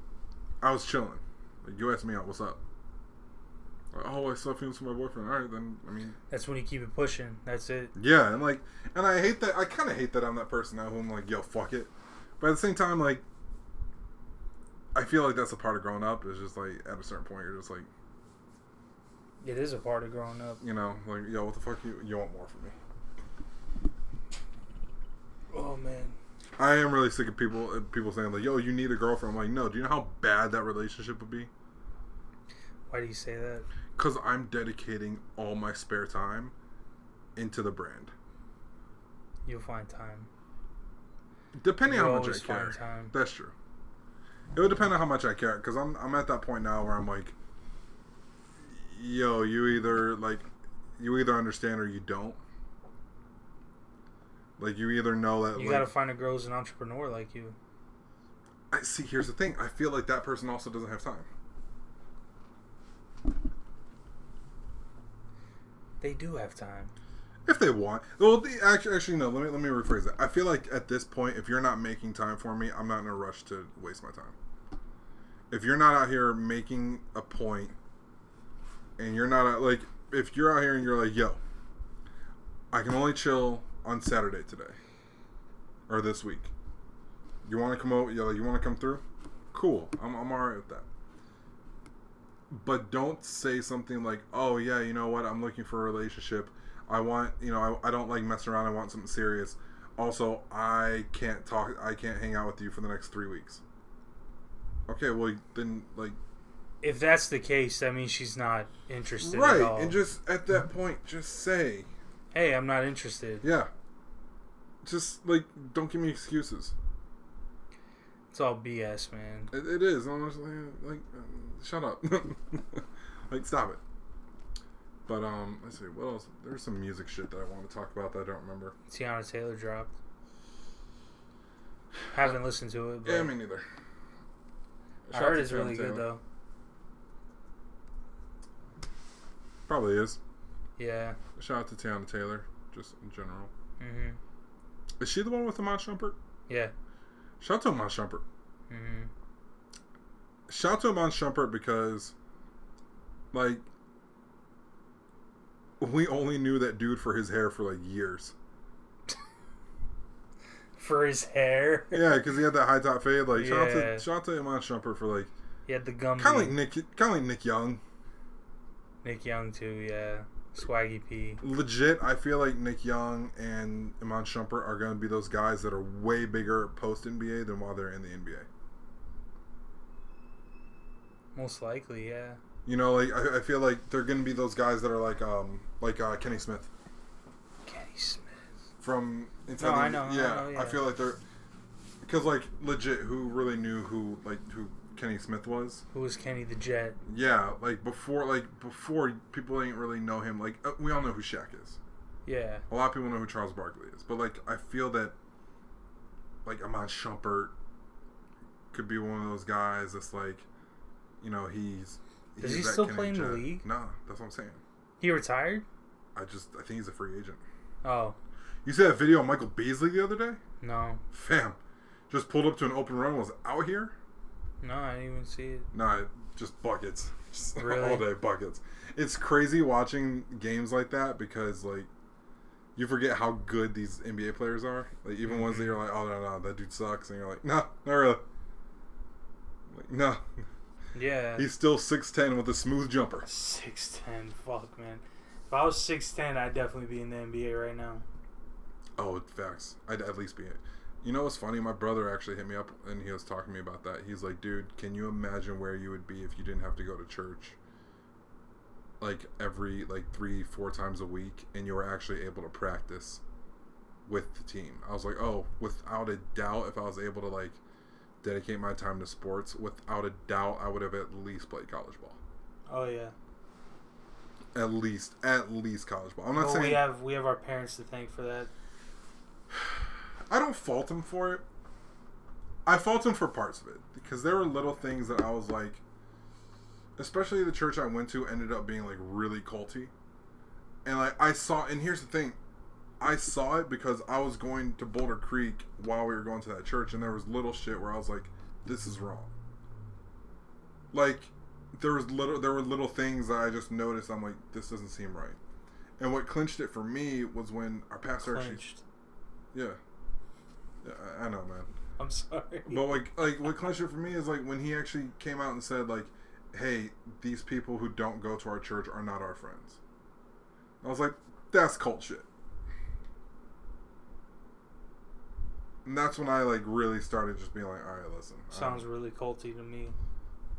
I was chilling. Like, you asked me out. What's up? Like, oh, I still have feelings for my boyfriend. All right, then, I mean. That's when you keep it pushing. That's it. Yeah, and like, and I hate that. I kind of hate that I'm that person now who I'm like, yo, fuck it. But at the same time, like, I feel like that's a part of growing up. It's just like, at a certain point, you're just like. It is a part of growing up. You know, like, yo, what the fuck? You, you want more from me? Oh man, I am really sick of people people saying like, "Yo, you need a girlfriend." I'm like, no. Do you know how bad that relationship would be? Why do you say that? Because I'm dedicating all my spare time into the brand. You'll find time. Depending on how much I care. Time. That's true. It would depend on how much I care because I'm I'm at that point now where I'm like, yo, you either like, you either understand or you don't. Like, you either know that... You like, gotta find a girl who's an entrepreneur like you. I see, here's the thing. I feel like that person also doesn't have time. They do have time. If they want. Well, the, actually, actually, no. Let me let me rephrase that. I feel like at this point, if you're not making time for me, I'm not in a rush to waste my time. if you're not out here making a point, and you're not out, like, if you're out here and you're like, yo, I can only chill on Saturday today, or this week. You want to come over? You, like, you want to come through? Cool. I'm I'm all right with that. But don't say something like, oh, yeah, you know what? I'm looking for a relationship. I want, you know, I, I don't like messing around. I want something serious. Also, I can't talk. I can't hang out with you for the next three weeks. Okay, well, then, like. If that's the case, that means she's not interested right, at all. Right, and just at that point, just say, hey, I'm not interested. Yeah. Just, like, don't give me excuses. It's all B S, man. It, it is. Honestly, like, shut up. Like, stop it. But, um, let's see. What else? There was some music shit that I wanted to talk about that I don't remember. Tiana Taylor dropped. Haven't listened to it. But yeah, me neither. I heard it's really Taylor. Good, though. Probably is. Yeah. Shout out to Tiana Taylor, just in general. Mm-hmm. Is she the one with the Mod Shumpert? Yeah. Shout out to Mod Shumpert. Mm-hmm. Shout out to Mod Shumpert because, like, we only knew that dude for his hair for, like, years. For his hair? Yeah, because he had that high top fade. Like, yeah. shout, out to, shout out to Mod Shumpert for, like... He had the gum. Kind of like Nick, kind of like Nick Young. Nick Young, too, yeah. Swaggy P. Legit, I feel like Nick Young and Iman Shumpert are going to be those guys that are way bigger post-N B A than while they're in the N B A. Most likely, yeah. You know, like I, I feel like they're going to be those guys that are like um, like uh, Kenny Smith. Kenny Smith. From... No, I know, yeah, I know, yeah. I feel like they're... Because, like, legit, who really knew who, like, who... Kenny Smith was. Who was Kenny the Jet? Yeah, like before, like before people didn't really know him. Like we all know who Shaq is. Yeah. A lot of people know who Charles Barkley is, but like I feel that, like Iman Shumpert could be one of those guys that's like, you know, he's. Does he's he still play in the league? No, that's what I'm saying. He retired. I just, I think he's a free agent. Oh. You see that video of Michael Beasley the other day? No. Fam, just pulled up to an open run. Was out here. No, I didn't even see it. No, just buckets. Just really? All day buckets. It's crazy watching games like that because, like, you forget how good these N B A players are. Like, even mm-hmm. ones that you're like, oh, no, no, that dude sucks. And you're like, no, not really. Like, no. Yeah. He's still six ten with a smooth jumper. six ten, fuck, man. If I was six ten, I'd definitely be in the N B A right now. Oh, facts. I'd at least be in it. You know what's funny? My brother actually hit me up and he was talking to me about that. He's like, dude, can you imagine where you would be if you didn't have to go to church like every like three, four times a week and you were actually able to practice with the team? I was like, oh, without a doubt, if I was able to like dedicate my time to sports, without a doubt, I would have at least played college ball. Oh, yeah. At least, at least college ball. I'm not well, saying... We have, we have our parents to thank for that. I don't fault him for it. I fault him for parts of it because there were little things that I was like, especially the church I went to ended up being like really culty, and like I saw. And here's the thing, I saw it because I was going to Boulder Creek while we were going to that church, and there was little shit where I was like, this is wrong. Like there was little, there were little things that I just noticed. I'm like, this doesn't seem right. And what clinched it for me was when our pastor clinched. actually, yeah. I know, man. I'm sorry. But, like, like what clinched it for me is, like, when he actually came out and said, like, hey, these people who don't go to our church are not our friends. I was like, that's cult shit. And that's when I, like, really started just being like, all right, listen. Sounds I'm... really culty to me.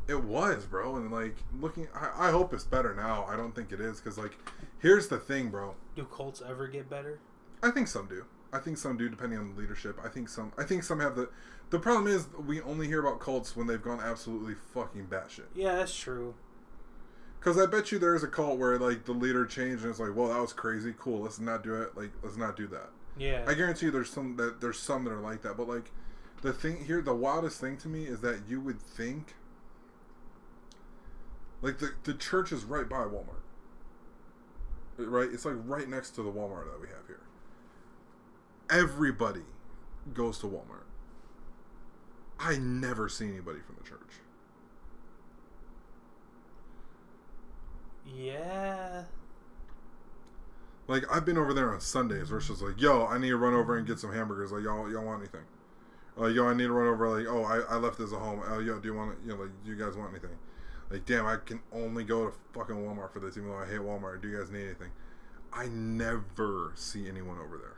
It was, bro. And, like, looking... I, I hope it's better now. I don't think it is. Because, like, here's the thing, bro. Do cults ever get better? I think some do. I think some do, depending on the leadership. I think some. I think some have the. The problem is we only hear about cults when they've gone absolutely fucking batshit. Yeah, that's true. Because I bet you there is a cult where like the leader changed and it's like, well, that was crazy. Cool, let's not do it. Like, let's not do that. Yeah. I guarantee you, there's some that there's some that are like that. But like, the thing here, the wildest thing to me is that you would think. Like the the church is right by Walmart. Right, it's like right next to the Walmart that we have here. Everybody goes to Walmart. I never see anybody from the church. Yeah. Like, I've been over there on Sundays where she's like, yo, I need to run over and get some hamburgers. Like, y'all y'all want anything? Or like, yo, I need to run over. Like, oh, I, I left this at home. Oh, yo, do you want, you know, like, do you guys want anything? Like, damn, I can only go to fucking Walmart for this, even though I hate Walmart. Do you guys need anything? I never see anyone over there.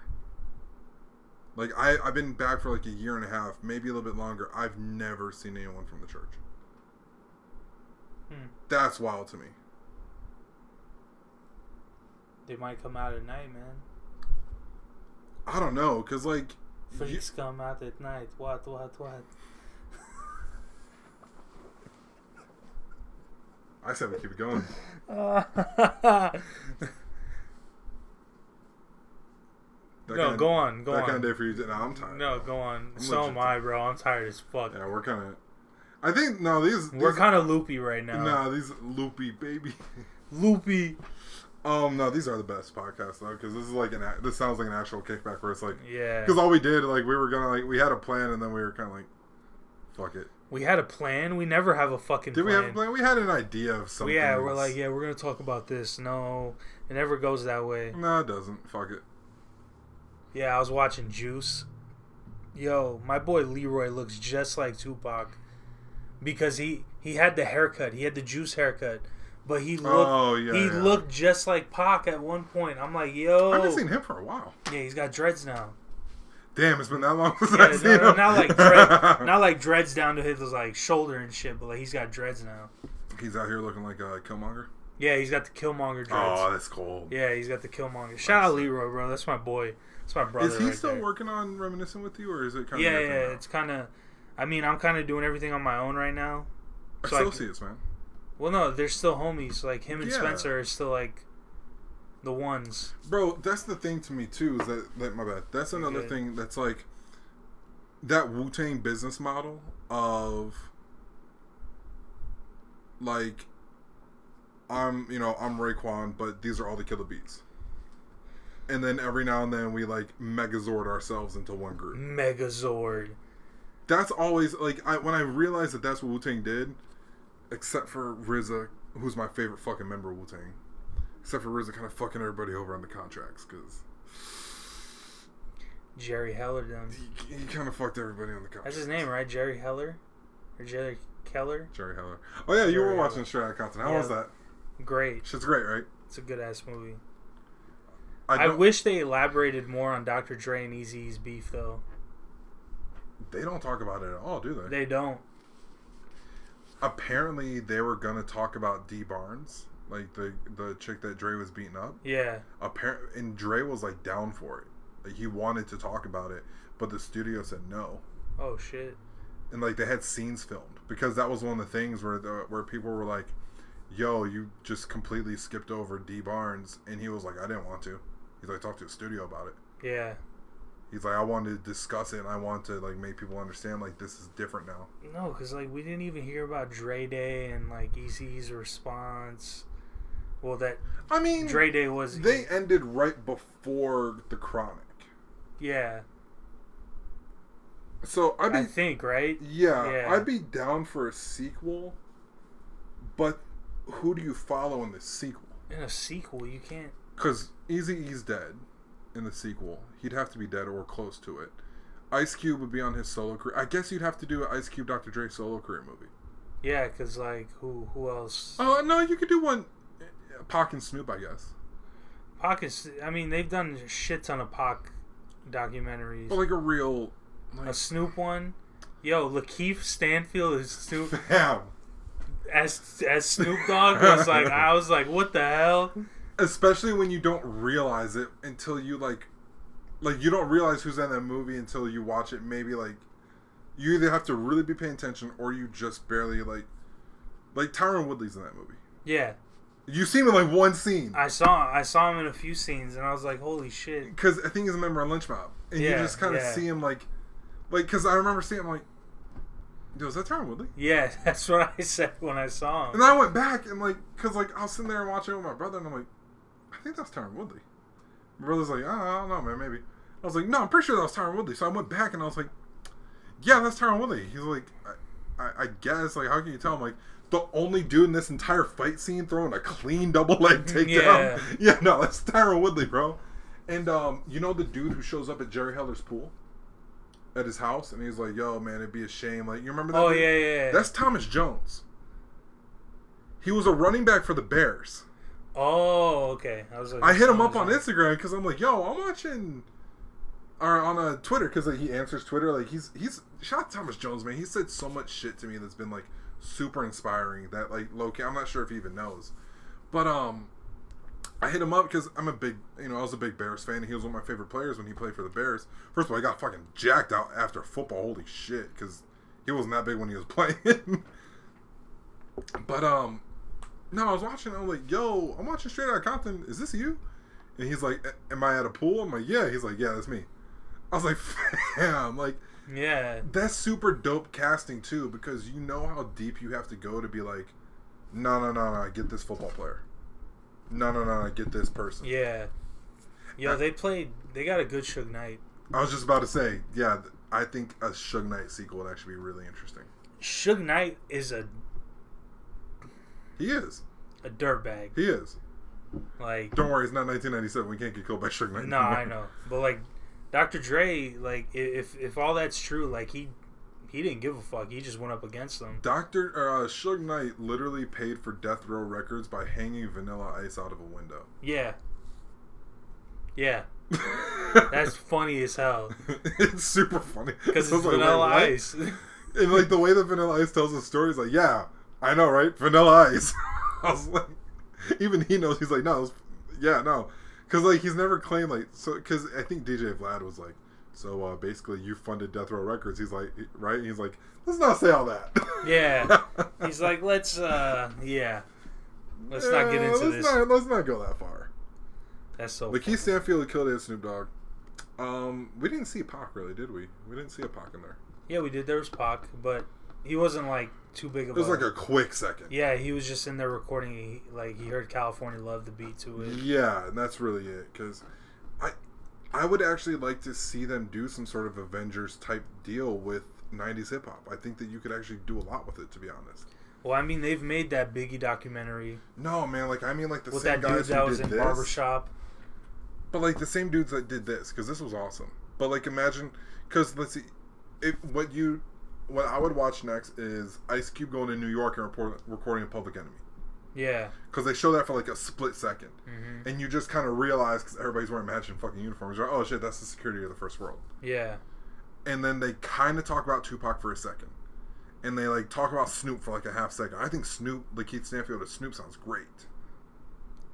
Like, I, I've been back for like a year and a half, maybe a little bit longer. I've never seen anyone from the church. Hmm. That's wild to me. They might come out at night, man. I don't know, because, like... Freaks you... come out at night. What, what, what? I said we keep going. No, go on, go on. That kind of day for you. No, I'm tired. No, go on. So am I, bro. I'm tired as fuck. Yeah, we're kind of... I think, no, these... these we're kind of loopy right now. No, nah, these loopy, baby. Loopy. Um, no, these are the best podcasts, though, because this is like an... This sounds like an actual kickback where it's like... Yeah. Because all we did, like, we were going to, like... We had a plan, and then we were kind of like, fuck it. We had a plan? We never have a fucking plan. Did we have a plan? We had an idea of something. Yeah, we're like, yeah, we're going to talk about this. No, it never goes that way. No, it doesn't. Fuck it. Yeah, I was watching Juice. Yo, my boy Leroy looks just like Tupac because he, he had the haircut. He had the Juice haircut. But he looked oh, yeah, he yeah. looked just like Pac at one point. I'm like, yo. I haven't seen him for a while. Yeah, he's got dreads now. Damn, it's been that long since yeah, I've no, seen no, him. Not like, dread, not like dreads down to his like shoulder and shit, but like he's got dreads now. He's out here looking like a uh, Killmonger? Yeah, he's got the Killmonger dreads. Oh, that's cold. Yeah, he's got the Killmonger. Shout out Leroy, bro. That's my boy. That's my brother. Is he right still there. working on Reminiscing with you, or is it kind of yeah, yeah? Now? It's kind of. I mean, I'm kind of doing everything on my own right now. So Associates, I can, man. Well, no, they're still homies. Like him and yeah. Spencer are still like the ones. Bro, that's the thing to me too. Is that, that my bad? That's another Good. thing that's like that Wu-Tang business model of like I'm, you know, I'm Raekwon, but these are all the killer beats. And then every now and then we, like, Megazord ourselves into one group. Megazord. That's always, like, I, when I realized that that's what Wu-Tang did, except for R Z A, who's my favorite fucking member of Wu-Tang, except for R Z A kind of fucking everybody over on the contracts, because... Jerry Heller done. He, he kind of fucked everybody on the contracts. That's his name, right? Jerry Heller? Or Jerry Keller? Jerry Heller. Oh, yeah, you Jerry were watching Straight Outta Compton. How yeah. was that? Great. Shit's great, right? It's a good-ass movie. I, I wish they elaborated more on Doctor Dre and Eazy's beef, though. They don't talk about it at all, do they? They don't. Apparently, they were gonna talk about Dee Barnes, like the the chick that Dre was beating up. Yeah. Apparently, and Dre was like down for it. Like he wanted to talk about it, but the studio said no. Oh shit. And like they had scenes filmed because that was one of the things where the, where people were like, "Yo, you just completely skipped over Dee Barnes," and he was like, "I didn't want to." He's like, talk to the studio about it. Yeah. He's like, I wanted to discuss it, and I want to, like, make people understand, like, this is different now. No, because, like, we didn't even hear about Dre Day and, like, Eazy's response. Well, that... I mean... Dre Day was... They Eazy. ended right before the Chronic. Yeah. So, I'd be... I think, right? Yeah, yeah. I'd be down for a sequel, but who do you follow in the sequel? In a sequel, you can't... Because Eazy E's dead in the sequel. He'd have to be dead or close to it. Ice Cube would be on his solo career. I guess you'd have to do an Ice Cube Doctor Dre solo career movie. Yeah, because, like, who who else? Oh, no, you could do one. Pac and Snoop, I guess. Pac and I mean, they've done a shit ton of Pac documentaries. But, like, a real... Like... A Snoop one? Yo, Lakeith Stanfield is Snoop. Damn. As, as Snoop Dogg was like, I was like, what the hell? Especially when you don't realize it until you like, like you don't realize who's in that movie until you watch it. Maybe like, you either have to really be paying attention or you just barely like, like Tyron Woodley's in that movie. Yeah, you see him in like one scene. I saw I saw him in a few scenes and I was like, holy shit. Because I think he's a member of Lynch Mob, and yeah, you just kind of yeah. see him like, like because I remember seeing him like, yo, is that Tyron Woodley? Yeah, that's what I said when I saw him. And I went back and like, because like I was sitting there and watching it with my brother and I'm like, I think that's Tyron Woodley. My brother's like, oh, I don't know, man, maybe. I was like, no, I'm pretty sure that was Tyron Woodley. So I went back and I was like, yeah, that's Tyron Woodley. He's like, I, I, I guess. Like, how can you tell? I'm like, the only dude in this entire fight scene throwing a clean double leg takedown. Yeah. yeah, no, that's Tyron Woodley, bro. And um, you know the dude who shows up at Jerry Heller's pool? At his house? And he's like, yo, man, it'd be a shame. Like, you remember that? Oh, yeah, yeah, yeah. That's Thomas Jones. He was a running back for the Bears. Oh, okay. I was like, I hit him up on Instagram because I'm like, yo, I'm watching... Or on uh, Twitter, because like, he answers Twitter. Like, he's... he's shout out to Thomas Jones, man. He said so much shit to me that's been, like, super inspiring that, like, low-key... I'm not sure if he even knows. But, um... I hit him up because I'm a big, you know, I was a big Bears fan. And he was one of my favorite players when he played for the Bears. First of all, he got fucking jacked out after football. Holy shit, because he wasn't that big when he was playing. But, um, no, I was watching. I'm like, yo, I'm watching Straight Outta Compton. Is this you? And he's like, am I at a pool? I'm like, yeah. He's like, yeah, that's me. I was like, fam, like, yeah. That's super dope casting, too, because you know how deep you have to go to be like, no, no, no, no, get this football player. No, no, no, no, get this person. Yeah. Yo, I, they played, they got a good Suge Knight. I was just about to say, yeah, I think a Suge Knight sequel would actually be really interesting. Suge Knight is a... He is. A dirtbag. He is. Like... Don't worry, it's not nineteen ninety-seven. We can't get killed by Suge Knight. No, anymore. I know. But, like, Doctor Dre, like, if if all that's true, like, he... He didn't give a fuck. He just went up against them. Doctor Uh, Suge Knight literally paid for Death Row Records by hanging Vanilla Ice out of a window. Yeah. Yeah. That's funny as hell. It's super funny. Because it's like, Vanilla wait, Ice. And, like, the way that Vanilla Ice tells the story is like, yeah, I know, right? Vanilla Ice. I was like, even he knows. He's like, no, it was, yeah, no. Because, like, he's never claimed, like, so, because I think D J Vlad was like, so uh, basically, you funded Death Row Records. He's like, right? He's like, let's not say all that. Yeah. He's like, let's, uh, yeah, let's yeah, not get into let's this. Not, let's not go that far. That's so. Lakeith Stanfield killed it, Snoop Dogg. Um, we didn't see Pac really, did we? We didn't see a Pac in there. Yeah, we did. There was Pac, but he wasn't like too big of. It was a... like a quick second. Yeah, he was just in there recording. He, like he heard California Love, the beat to it. Yeah, and that's really it, because I. I would actually like to see them do some sort of Avengers-type deal with nineties hip-hop. I think that you could actually do a lot with it, to be honest. Well, I mean, they've made that Biggie documentary. No, man. Like, I mean, like, the same guys who did this. With that dude that was in Barbershop. But, like, the same dudes that did this, because this was awesome. But, like, imagine... Because, let's see, if what you... What I would watch next is Ice Cube going to New York and report, recording a Public Enemy. Yeah. Because they show that for like a split second. Mm-hmm. And you just kind of realize, because everybody's wearing matching fucking uniforms, you're like, oh shit, that's the security of the first world. Yeah. And then they kind of talk about Tupac for a second. And they like talk about Snoop for like a half second. I think Snoop, Lakeith Stanfield as Snoop sounds great.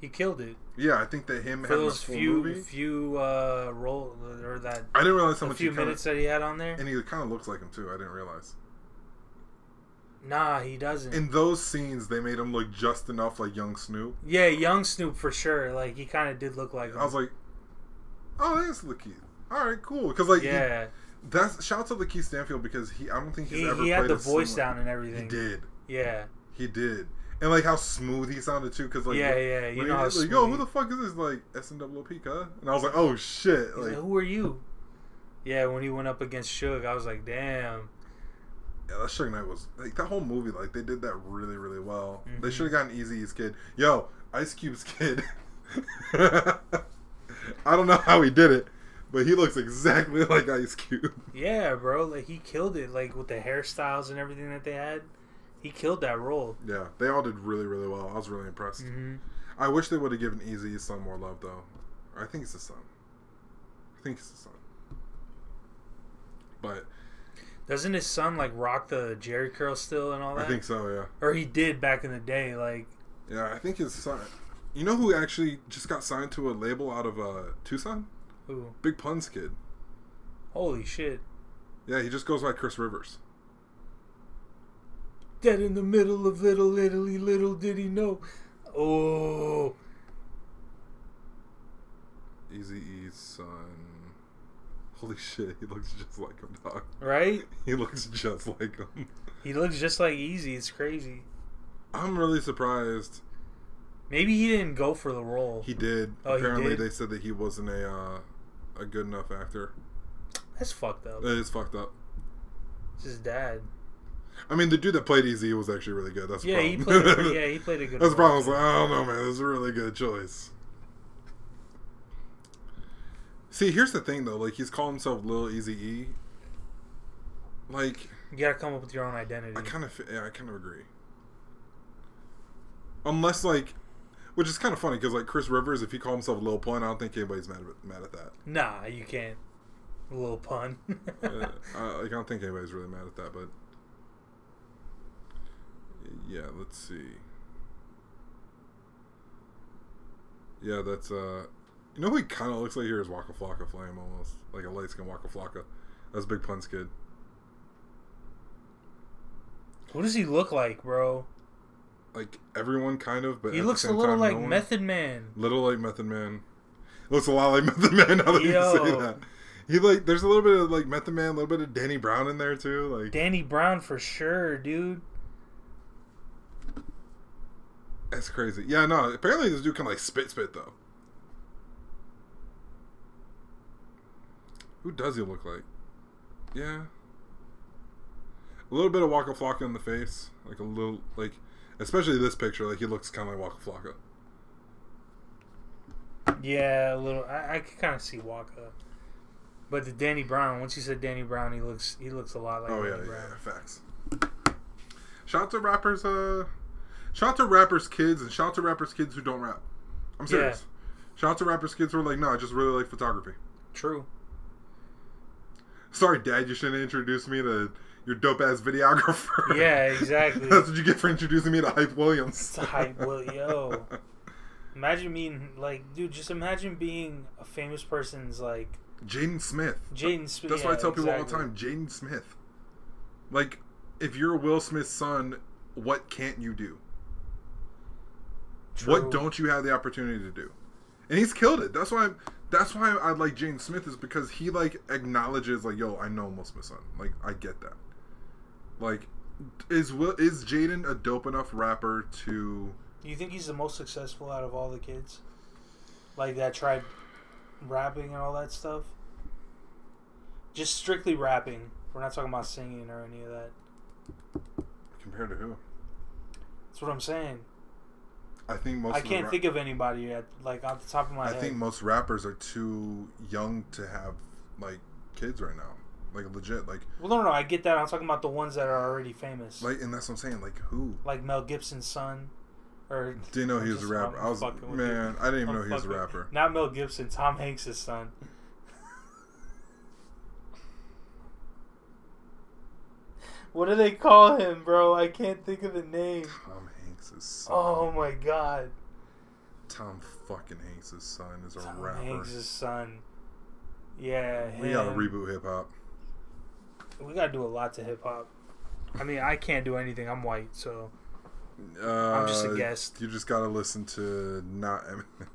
He killed it. Yeah, I think that him for having those a full few, movie. few uh, role, or that... I didn't realize how much few he minutes kinda, that he had on there. And he kind of looks like him too, I didn't realize. Nah, he doesn't. In those scenes, they made him look just enough like young Snoop. Yeah, young Snoop for sure. Like, he kind of did look like him. I was like, oh, that's Lakeith. All right, cool. Because, like, yeah. He, that's, shout out to Lakeith Stanfield because he, I don't think he's he, ever played He had played the voice down like, and everything. He did. Yeah. He did. And, like, how smooth he sounded, too. Cause, like, yeah, like, yeah. You like, know how smooth. Like, yo, who the fuck is this? Like, S N O P, huh? And I was like, oh, shit. Like, like, who are you? Yeah, when he went up against Suge, I was like, damn. Yeah, that Suge Knight was... Like, that whole movie, like, they did that really, really well. Mm-hmm. They should have gotten Eazy-E's kid. Yo, Ice Cube's kid. I don't know how he did it, but he looks exactly like Ice Cube. Yeah, bro. Like, he killed it, like, with the hairstyles and everything that they had. He killed that role. Yeah, they all did really, really well. I was really impressed. Mm-hmm. I wish they would have given Eazy-E's son more love, though. I think it's his son. I think it's his son. But... Doesn't his son, like, rock the Jerry curl still and all that? I think so, yeah. Or he did back in the day, like... Yeah, I think his son... You know who actually just got signed to a label out of uh, Tucson? Who? Big Pun's kid. Holy shit. Yeah, he just goes by Chris Rivers. Dead in the middle of Little Italy, little did he know. Oh. Eazy-E's son... Holy shit, he looks just like him, dog. Right? He looks just like him. He looks just like Eazy. It's crazy. I'm really surprised. Maybe he didn't go for the role. He did. Oh, apparently, he did? They said that he wasn't a uh, a good enough actor. That's fucked up. It is fucked up. It's his dad. I mean, the dude that played E Z was actually really good. That's the yeah, problem. He played a, yeah, he played a good That's the problem. I was like, I don't know, man. This is a really good choice. See, here's the thing, though. Like, he's calling himself Lil Easy E. Like... You gotta come up with your own identity. I kind of... Yeah, I kind of agree. Unless, like... Which is kind of funny, because, like, Chris Rivers, if he called himself Lil Pun, I don't think anybody's mad at, mad at that. Nah, you can't. Lil Pun. uh, like, I don't think anybody's really mad at that, but... Yeah, let's see. Yeah, that's, uh... You know who he kind of looks like here is Waka Flocka Flame, almost. Like a light-skinned Waka Flocka. That's Big Pun's kid. What does he look like, bro? Like, everyone, kind of, but He looks a little time, like no one... Method Man. Little like Method Man. Looks a lot like Method Man, now that you say that. He, like, there's a little bit of, like, Method Man, a little bit of Danny Brown in there, too. Like Danny Brown, for sure, dude. That's crazy. Yeah, no, apparently this dude can, like, spit spit, though. Who does he look like? Yeah. A little bit of Waka Flocka in the face. Like a little, like, especially this picture, like he looks kind of like Waka Flocka. Yeah, a little. I, I could kind of see Waka. But the Danny Brown, once you said Danny Brown, he looks he looks a lot like oh, Danny yeah, Brown. Oh, yeah, yeah, facts. Shout out to rappers, uh, shout out to rappers' kids, and shout out to rappers' kids who don't rap. I'm serious. Yeah. Shout out to rappers' kids who are like, no, I just really like photography. True. Sorry, Dad, you shouldn't introduce me to your dope-ass videographer. Yeah, exactly. That's what you get for introducing me to Hype Williams. To Hype Williams. Yo. Imagine being, like, dude, just imagine being a famous person's, like... Jaden Smith. Jaden Smith. That's yeah, what I tell exactly. people all the time. Jaden Smith. Like, if you're Will Smith's son, what can't you do? True. What don't you have the opportunity to do? And he's killed it. That's why... I'm, That's why I like Jaden Smith is because he, like, acknowledges, like, yo, I know I'm Will Smith's son. Like, I get that. Like, is Will, is Jaden a dope enough rapper to... Do you think he's the most successful out of all the kids? Like, that tried rapping and all that stuff? Just strictly rapping. We're not talking about singing or any of that. Compared to who? That's what I'm saying. I think most. I can't rap- think of anybody yet, like off the top of my I head. I think most rappers are too young to have like kids right now, like legit, like. Well, no, no, I get that. I'm talking about the ones that are already famous. Like, and that's what I'm saying. Like who? Like Mel Gibson's son, or didn't know he was a rapper. I was man, I didn't even know he was a rapper. Not Mel Gibson, Tom Hanks' son. What do they call him, bro? I can't think of the name. Tom Hanks. Son. Oh my god. Tom fucking Hanks' son is a Tom rapper. Tom Hanks' son. Yeah. We him. gotta reboot hip hop. We gotta do a lot to hip hop. I mean, I can't do anything. I'm white, so. Uh, I'm just a guest. You just gotta listen to not Eminem.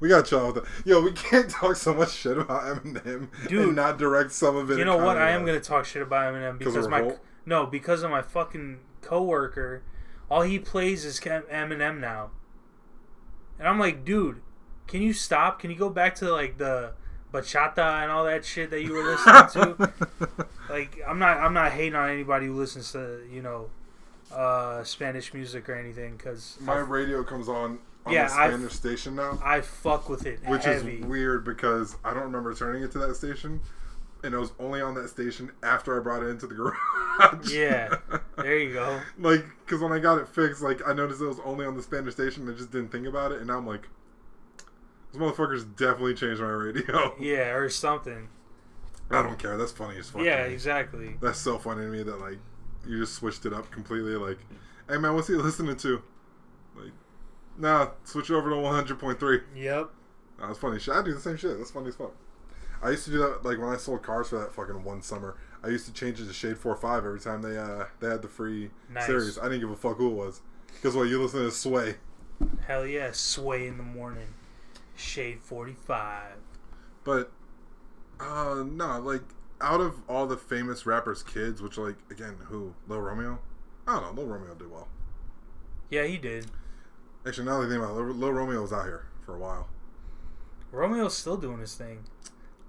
We gotta chill out with that. Yo, we can't talk so much shit about Eminem Dude, and not direct some of it. You know what? I am gonna talk shit about Eminem because my. Whole? No, because of my fucking coworker. All he plays is Eminem now. And I'm like, dude, can you stop? Can you go back to, like, the bachata and all that shit that you were listening to? Like, I'm not I'm not hating on anybody who listens to, you know, uh, Spanish music or anything. Cause My I've, radio comes on on yeah, the Spanish I've, station now. I fuck with it Which heavy. Is weird because I don't remember turning it to that station. And it was only on that station after I brought it into the garage. Yeah, there you go. Like, because when I got it fixed, like, I noticed it was only on the Spanish station. And I just didn't think about it. And now I'm like, this motherfucker's definitely changed my radio. Yeah, or something. I don't care. That's funny as fuck. Yeah, exactly. That's so funny to me that, like, you just switched it up completely. Like, hey, man, what's he listening to? Like, nah, switch over to one hundred point three. Yep. Nah, that's funny. I do the same shit. That's funny as fuck. I used to do that, like, when I sold cars for that fucking one summer. I used to change it to Shade four five every time they uh, they had the free nice. series. I didn't give a fuck who it was. Because, well, you listen to Sway. Hell yeah, Sway in the morning. Shade forty-five. But, uh, no, like, out of all the famous rappers' kids, which, like, again, who? Lil Romeo? I don't know, Lil Romeo did well. Yeah, he did. Actually, now that I think about it, Lil Romeo was out here for a while. Romeo's still doing his thing.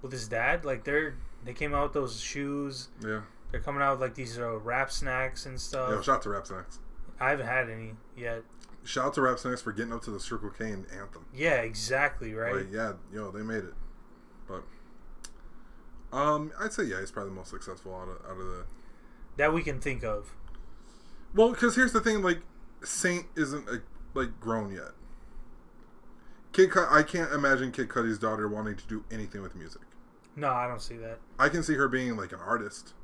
With his dad, like they're they came out with those shoes. Yeah. They're coming out with like these uh, wrap snacks and stuff. Yeah, shout out to wrap snacks. I haven't had any yet. Shout out to wrap snacks for getting up to the Circle K and Anthem. Yeah, exactly, right? Like, yeah, yo, they made it. But um, I'd say, yeah, he's probably the most successful out of, out of the... That we can think of. Well, because here's the thing, like, Saint isn't, a, like, grown yet. Kid Cudi, I can't imagine Kid Cudi's daughter wanting to do anything with music. No, I don't see that. I can see her being, like, an artist.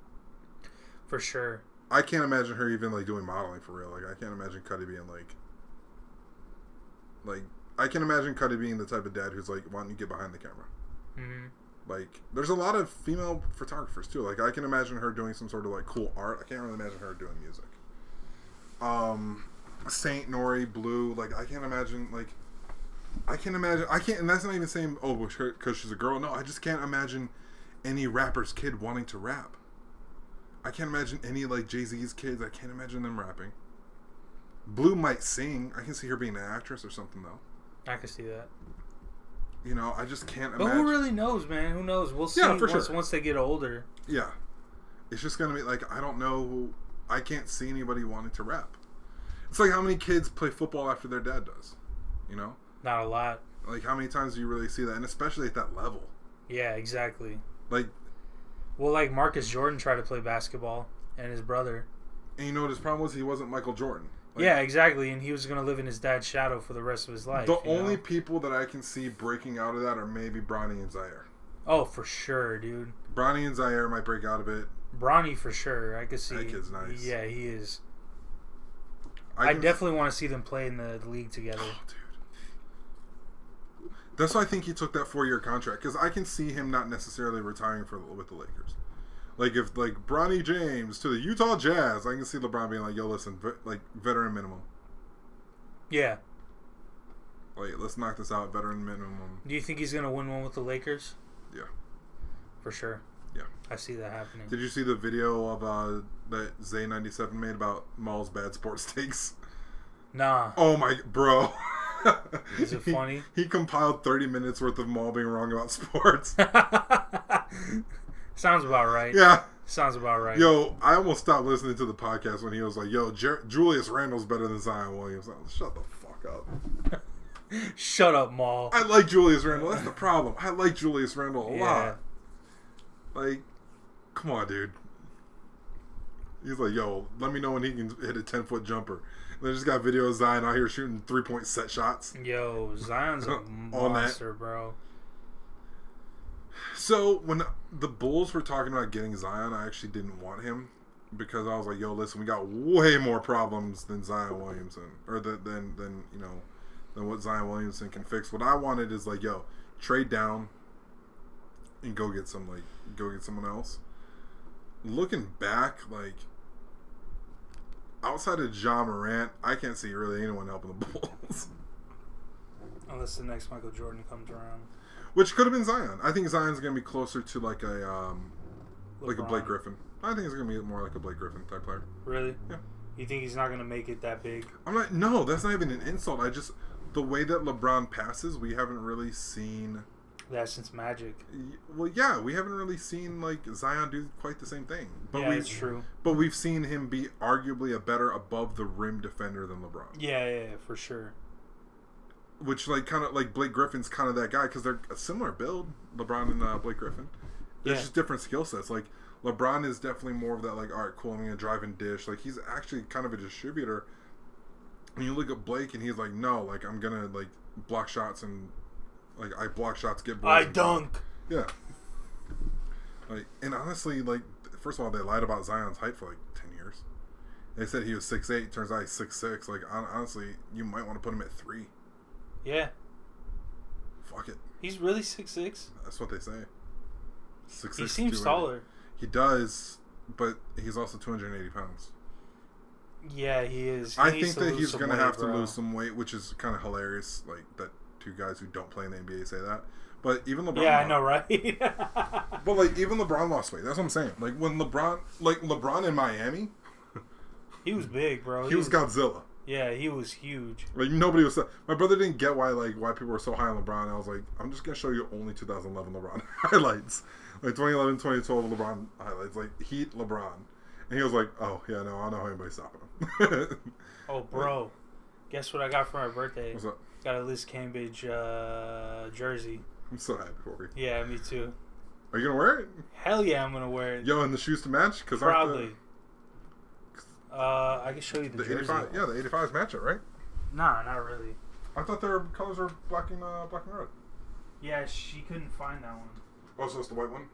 For sure. I can't imagine her even, like, doing modeling for real. Like, I can't imagine Cudi being, like... Like, I can imagine Cudi being the type of dad who's like, why don't you get behind the camera? Mm-hmm. Like, there's a lot of female photographers, too. Like, I can imagine her doing some sort of, like, cool art. I can't really imagine her doing music. Um, Saint, Nori, Blue, like, I can't imagine, like, I can't imagine, I can't, and that's not even saying, oh, because she's a girl. No, I just can't imagine any rapper's kid wanting to rap. I can't imagine any, like, Jay-Z's kids. I can't imagine them rapping. Blue might sing. I can see her being an actress or something, though. I can see that. You know, I just can't but imagine. But who really knows, man? Who knows? We'll see yeah, for once, sure. once they get older. Yeah. It's just going to be like, I don't know. I can't see anybody wanting to rap. It's like how many kids play football after their dad does, you know? Not a lot. Like, how many times do you really see that? And especially at that level. Yeah, exactly. Like... Well, like, Marcus Jordan tried to play basketball, and his brother. And you know what his problem was? He wasn't Michael Jordan. Like, yeah, exactly, and he was going to live in his dad's shadow for the rest of his life. The only know? people that I can see breaking out of that are maybe Bronny and Zaire. Oh, for sure, dude. Bronny and Zaire might break out of it. Bronny, for sure. I could see. That kid's nice. Yeah, he is. I, I definitely s- want to see them play in the league together. Oh, dude. That's why I think he took that four-year contract, because I can see him not necessarily retiring for with the Lakers. Like, if, like, Bronny James to the Utah Jazz, I can see LeBron being like, yo, listen, ve- like, veteran minimum. Yeah. Like, let's knock this out, veteran minimum. Do you think he's going to win one with the Lakers? Yeah. For sure. Yeah. I see that happening. Did you see the video of uh, that Zay ninety-seven made about Maul's bad sports takes? Nah. Oh, my, bro. Is it funny? He, he compiled thirty minutes worth of Maul being wrong about sports. Sounds about right. Yeah. Sounds about right. Yo, I almost stopped listening to the podcast when he was like, yo, Jer- Julius Randle's better than Zion Williams. I was like, shut the fuck up. Shut up, Maul. I like Julius Randle. That's the problem. I like Julius Randle a yeah. lot. Like, come on, dude. He's like, yo, let me know when he can hit a ten-foot jumper. And they just got video of Zion out here shooting three-point set shots. Yo, Zion's a monster, bro. So, when the Bulls were talking about getting Zion, I actually didn't want him because I was like, yo, listen, we got way more problems than Zion Williamson, or the, than, than, you know, than what Zion Williamson can fix. What I wanted is like, yo, trade down and go get some, like, go get someone else. Looking back, like, outside of Ja Morant, I can't see really anyone helping the Bulls. Unless the next Michael Jordan comes around. Which could have been Zion. I think Zion's going to be closer to like a um, like a Blake Griffin. I think he's going to be more like a Blake Griffin type player. Really? Yeah. You think he's not going to make it that big? I'm not. No, that's not even an insult. I just the way that LeBron passes, we haven't really seen that since Magic. Well, yeah, we haven't really seen like Zion do quite the same thing. But yeah, that's true. But we've seen him be arguably a better above the rim defender than LeBron. Yeah, yeah, yeah, for sure. Which, like, kind of, like, Blake Griffin's kind of that guy because they're a similar build, LeBron and uh, Blake Griffin. There's yeah. just different skill sets. Like, LeBron is definitely more of that, like, all right, cool, I'm going to drive and dish. Like, he's actually kind of a distributor. And you look at Blake and he's like, no, like, I'm going to, like, block shots and, like, I block shots, get boys. I dunk. Yeah. Like, and honestly, like, first of all, they lied about Zion's height for, like, ten years. They said he was six eight. Turns out he's six six. Like, honestly, you might want to put him at three. Yeah. Fuck it. He's really six six? That's what they say. six six. He seems taller. He does, but he's also two hundred eighty pounds. Yeah, he is. He I think that he's going to have to lose some weight, which is kind of hilarious, like, that two guys who don't play in the N B A say that. But even LeBron... Yeah, I know, right? But, like, even LeBron lost weight. That's what I'm saying. Like, when LeBron... Like, LeBron in Miami... He was big, bro. He, he was, was Godzilla. Yeah, he was huge. Like nobody was. My brother didn't get why like why people were so high on LeBron. I was like, I'm just gonna show you only twenty eleven LeBron highlights, like twenty eleven, twenty twelve LeBron highlights, like Heat LeBron. And he was like, oh yeah, no, I don't know how anybody's stopping him. Oh, bro, guess what I got for my birthday? What's up? Got a Liz Cambage uh, jersey. I'm so happy for you. Yeah, me too. Are you gonna wear it? Hell yeah, I'm gonna wear it. Yo, and the shoes to match? Cause probably. The, Uh, I can show you the, the jersey. eighty-five, yeah, the eighty-fives match it, right? Nah, not really. I thought their colors were black and uh, black and red. Yeah, she couldn't find that one. Oh, so it's the white one?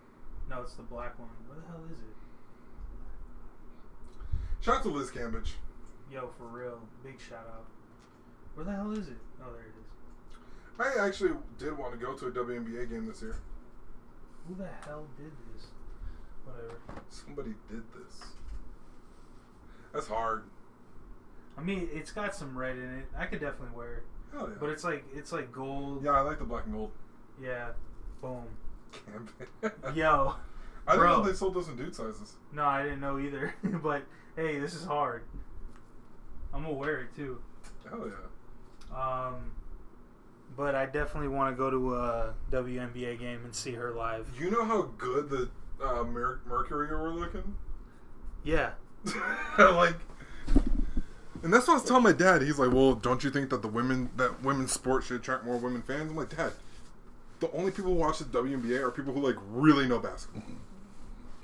No, it's the black one. What the hell is it? Shout out to Liz Cambage. Yo, for real, big shout out. Where the hell is it? Oh, there it is. I actually did want to go to a W N B A game this year. Who the hell did this? Whatever. Somebody did this. That's hard. I mean, it's got some red in it. I could definitely wear it. Hell yeah. But it's like it's like gold. Yeah, I like the black and gold. Yeah. Boom. Yo. I didn't know they sold those in dude sizes. No, I didn't know either. But hey, this is hard. I'm gonna wear it too. Hell yeah. Um, but I definitely want to go to a W N B A game and see her live. You know how good the uh, Mer- Mercury were looking? Yeah. Like, and that's what I was telling my dad. He's like, well, don't you think that the women that women's sports should attract more women fans? I'm like, Dad, the only people who watch the W N B A are people who like really know basketball.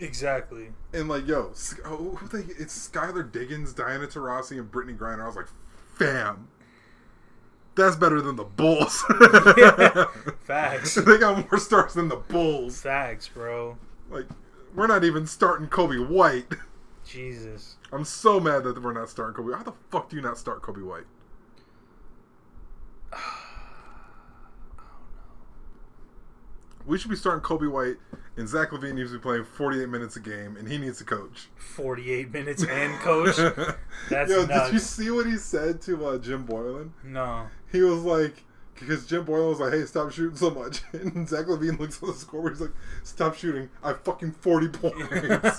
Exactly. And like, yo, oh, who they, it's Skylar Diggins, Diana Taurasi, and Brittany Griner. I was like, fam, that's better than the Bulls. Yeah. Facts. They got more stars than the Bulls. Facts, bro. Like, we're not even starting Kobe White. Jesus. I'm so mad that we're not starting Kobe. How the fuck do you not start Kobe White? I don't know. We should be starting Kobe White, and Zach LaVine needs to be playing forty-eight minutes a game, and he needs to coach. forty-eight minutes and coach? That's Yo, nuts. Did you see what he said to uh, Jim Boylan? No. He was like, because Jim Boylan was like, hey, stop shooting so much. And Zach LaVine looks at the score, he's like, stop shooting. I fucking forty points.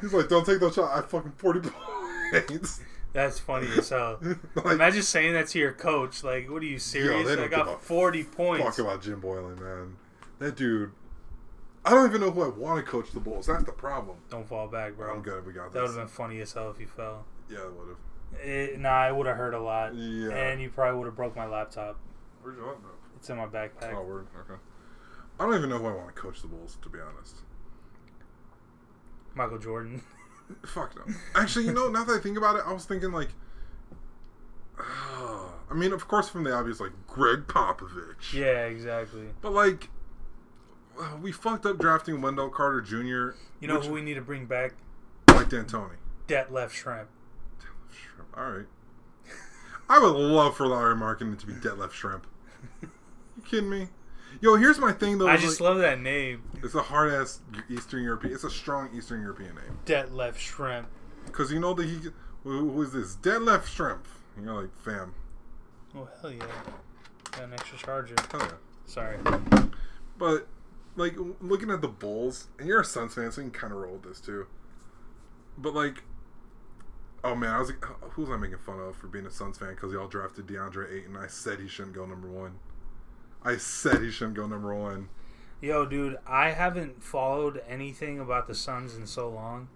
He's like, don't take no shot. I fucking forty points. That's funny as hell. Like, imagine saying that to your coach. Like, what are you serious? Yo, I got forty points. Talk about Jim Boylan, man. That dude. I don't even know who I want to coach the Bulls. That's the problem. Don't fall back, bro. I'm good. We got this. That would have been funny as hell if you fell. Yeah, it would have. It, nah, it would have hurt a lot. Yeah. And you probably would have broke my laptop. Where's your laptop? It's in my backpack. Oh, word. Okay. I don't even know who I want to coach the Bulls, to be honest. Michael Jordan. Fuck no. Actually, you know, now that I think about it, I was thinking, like, uh, I mean, of course, from the obvious, like, Greg Popovich. Yeah, exactly. But, like, uh, we fucked up drafting Wendell Carter Junior You know which, who we need to bring back? Mike D'Antoni. Detlef Schrempf. Detlef Schrempf. All right. I would love for Larry Markkinen to be Detlef Schrempf. You kidding me? Yo, here's my thing, though. I just like, love that name. It's a hard-ass Eastern European... It's a strong Eastern European name. Detlef Schrempf. Because you know that he... Who, who is this? Detlef Schrempf. And you're like, fam. Oh, hell yeah. Got an extra charger. Hell yeah. Sorry. But, like, looking at the Bulls... And you're a Suns fan, so you can kind of roll with this, too. But, like... Oh, man. I was like... Who was I making fun of for being a Suns fan? Because y'all drafted DeAndre Ayton. I said he shouldn't go number one. I said he shouldn't go number one. Yo, dude, I haven't followed anything about the Suns in so long.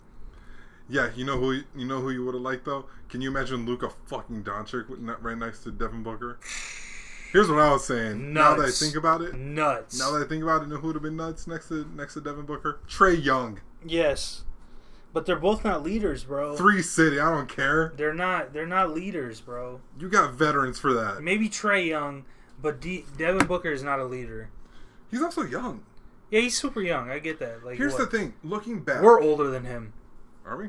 Yeah, you know who you, you know who you would have liked, though? Can you imagine Luka fucking Doncic right next to Devin Booker? Here's what I was saying. Nuts. Now that I think about it. Nuts. Now that I think about it, you know who would have been nuts next to next to Devin Booker? Trae Young. Yes. But they're both not leaders, bro. Three City, I don't care. They're not they're not leaders, bro. You got veterans for that. Maybe Trae Young... But De- Devin Booker is not a leader. He's also young. Yeah, he's super young. I get that. Like, here's what? The thing. Looking back. We're older than him. Are we?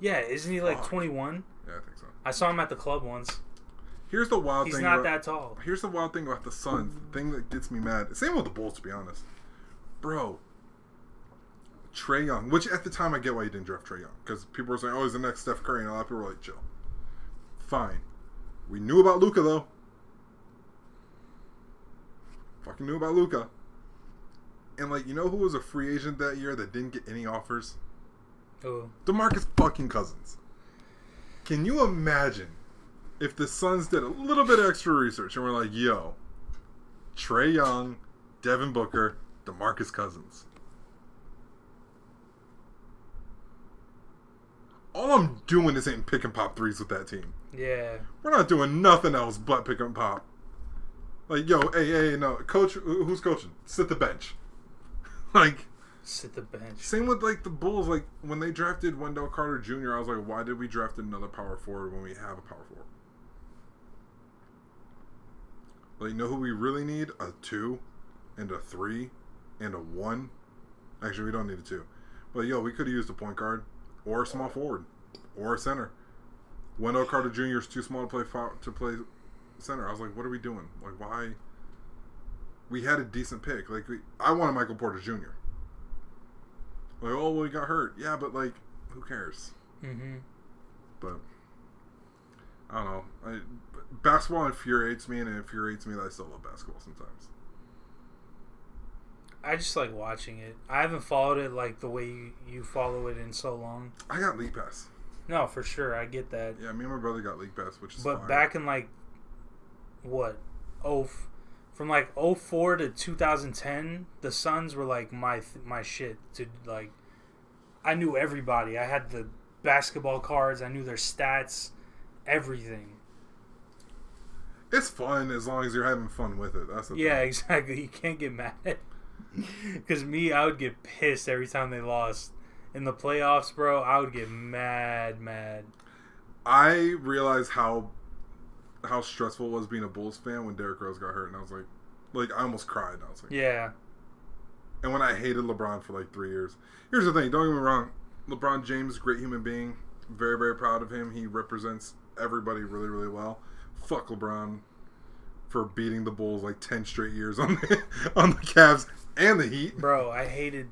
Yeah, isn't he like twenty-one? Yeah, I think so. I saw him at the club once. Here's the wild he's thing. He's not about, that tall. Here's the wild thing about the Suns. The thing that gets me mad. Same with the Bulls, to be honest. Bro. Trae Young. Which, at the time, I get why you didn't draft Trae Young. Because people were saying, oh, he's the next Steph Curry. And a lot of people were like, chill. Fine. We knew about Luka, though. Fucking knew about Luka. And, like, you know who was a free agent that year that didn't get any offers? Oh. DeMarcus fucking Cousins. Can you imagine if the Suns did a little bit of extra research and were like, yo, Trae Young, Devin Booker, DeMarcus Cousins. All I'm doing is hitting pick and pop threes with that team. Yeah. We're not doing nothing else but pick and pop. Like, yo, hey, hey, no. Coach, who's coaching? Sit the bench. Like. Sit the bench. Same with, like, the Bulls. Like, when they drafted Wendell Carter Junior, I was like, why did we draft another power forward when we have a power forward? Like, you know who we really need? A two and a three and a one. Actually, we don't need a two. But, yo, we could have used a point guard. Or a small forward, or a center. Wendell Carter Junior is too small to play fo- to play center. I was like, what are we doing? Like, why? We had a decent pick. Like, we, I wanted Michael Porter Junior Like, oh, well, he got hurt. Yeah, but like, who cares? Mm-hmm. But I don't know. I, basketball infuriates me, and it infuriates me that I still love basketball sometimes. I just like watching it. I haven't followed it like the way you, you follow it in so long. I got League Pass. No, for sure. I get that. Yeah, me and my brother got League Pass, which is But fire. Back in like, what? Oh, from like oh four to two thousand ten, the Suns were like my my shit. To like, I knew everybody. I had the basketball cards. I knew their stats. Everything. It's fun as long as you're having fun with it. That's the Yeah, thing. Exactly. You can't get mad at it. Because me, I would get pissed every time they lost. In the playoffs, bro, I would get mad, mad. I realized how how stressful it was being a Bulls fan when Derrick Rose got hurt. And I was like, like I almost cried. And I was like, yeah. And when I hated LeBron for like three years. Here's the thing. Don't get me wrong. LeBron James, great human being. Very, very proud of him. He represents everybody really, really well. Fuck LeBron for beating the Bulls like ten straight years on the, on the Cavs. And the Heat. Bro, I hated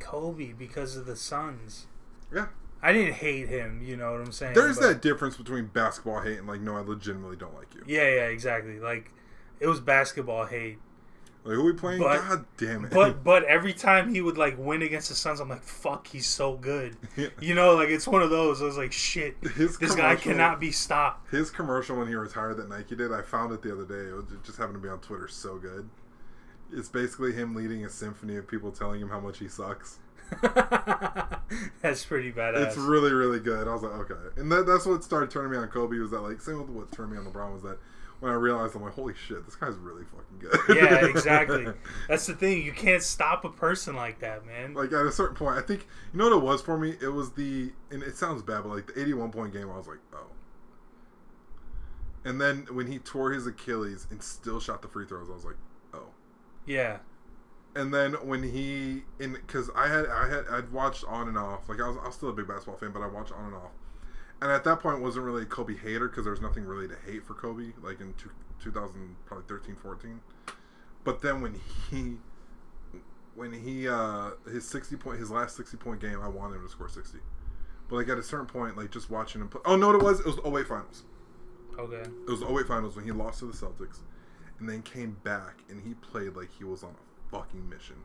Kobe because of the Suns. Yeah. I didn't hate him, you know what I'm saying? There's but... that difference between basketball hate and, like, no, I legitimately don't like you. Yeah, yeah, exactly. Like, it was basketball hate. Like, who are we playing? But, God damn it. But, but every time he would, like, win against the Suns, I'm like, fuck, he's so good. Yeah. You know, like, it's one of those. I was like, shit, his this guy cannot be stopped. His commercial when he retired that Nike did, I found it the other day. It, was, it just happened to be on Twitter. So good. It's basically him leading a symphony of people telling him how much he sucks. That's pretty badass. It's really, really good. I was like, okay. And that, that's what started turning me on Kobe was that, like, same with what turned me on LeBron was that when I realized, I'm like, holy shit, this guy's really fucking good. Yeah, exactly. That's the thing. You can't stop a person like that, man. Like, at a certain point, I think, you know what it was for me? It was the, and it sounds bad, but, like, the eighty-one point game, I was like, oh. And then when he tore his Achilles and still shot the free throws, I was like, yeah. And then when he in because I had I had I'd watched on and off. Like I was I was still a big basketball fan, but I watched on and off. And at that point, I wasn't really a Kobe hater because there was nothing really to hate for Kobe. Like in two, two thousand, probably thirteen, fourteen. But then when he when he uh, his sixty point his last sixty point game, I wanted him to score sixty. But like at a certain point, like just watching him play. Oh no, what it was it was the oh eight finals. Okay. It was the oh eight finals when he lost to the Celtics. And then came back and he played like he was on a fucking mission.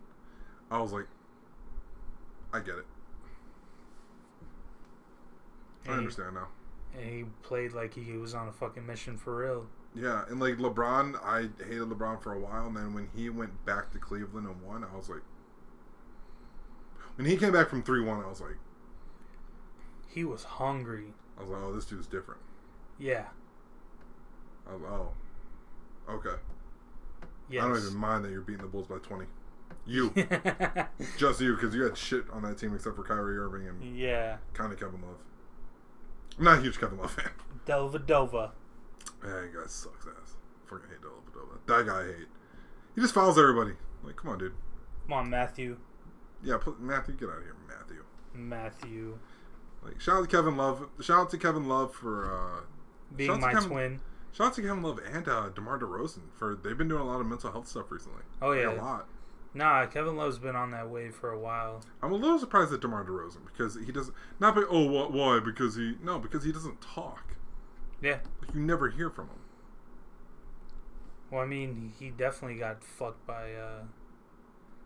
I was like, I get it. And I understand now. And he played like he was on a fucking mission for real. Yeah, and like LeBron, I hated LeBron for a while. And then when he went back to Cleveland and won, I was like, when he came back from three one, I was like, he was hungry. I was like, oh, this dude's different. Yeah. I was like, oh. Okay. Yes. I don't even mind that you're beating the Bulls by twenty. You. Just you, because you had shit on that team except for Kyrie Irving and yeah. kind of Kevin Love. I'm not a huge Kevin Love fan. Dellavedova. That guy sucks ass. I fucking hate Dellavedova. That guy I hate. He just fouls everybody. Like, come on, dude. Come on, Matthew. Yeah, Matthew, get out of here, Matthew. Matthew. Like, shout out to Kevin Love. Shout out to Kevin Love for... Uh, being my Kevin- twin. Shout out to Kevin Love and uh, DeMar DeRozan for they've been doing a lot of mental health stuff recently. Oh yeah, like a lot. Nah, Kevin Love's been on that wave for a while. I'm a little surprised at DeMar DeRozan because he doesn't not be, oh what why because he no because he doesn't talk. Yeah, like, you never hear from him. Well, I mean, he definitely got fucked by. Uh, oh,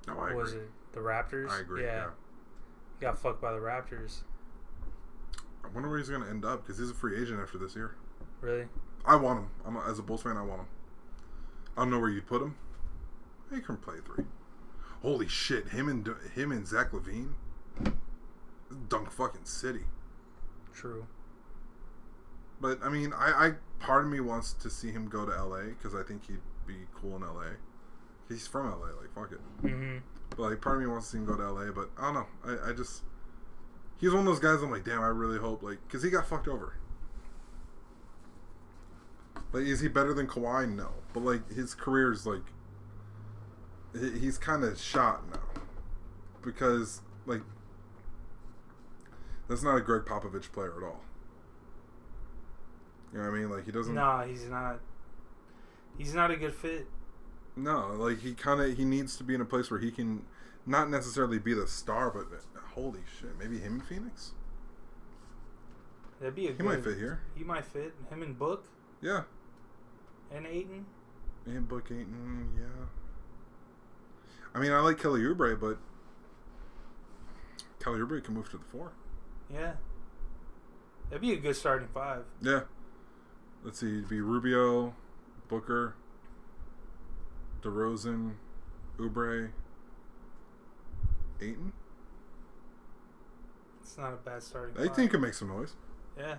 I what agree. Was it the Raptors? I agree. Yeah, yeah. got fucked by the Raptors. I wonder where he's going to end up because he's a free agent after this year. Really? I want him. I'm a, as a Bulls fan, I want him. I don't know where you'd put him. He can play three. Holy shit! Him and him and Zach LaVine. Dunk fucking city. True. But I mean, I, I part of me wants to see him go to L A because I think he'd be cool in L A. He's from L A, like fuck it. Mm-hmm. But like, part of me wants to see him go to L A, but I don't know. I, I just he's one of those guys. I'm like, damn, I really hope like because he got fucked over. Like, is he better than Kawhi? No, but like his career's like he's kind of shot now because like that's not a Greg Popovich player at all. You know what I mean? Like he doesn't. No, he's not. He's not a good fit. No, like he kind of he needs to be in a place where he can not necessarily be the star, but holy shit, maybe him in Phoenix. That'd be a. He good, might fit here. He might fit him and Book. Yeah. And Ayton. And Book Ayton, yeah. I mean, I like Kelly Oubre, but Kelly Oubre can move to the four. Yeah. That'd be a good starting five. Yeah. Let's see. It'd be Rubio, Booker, DeRozan, Oubre, Ayton. It's not a bad starting five. Ayton can make some noise. Yeah.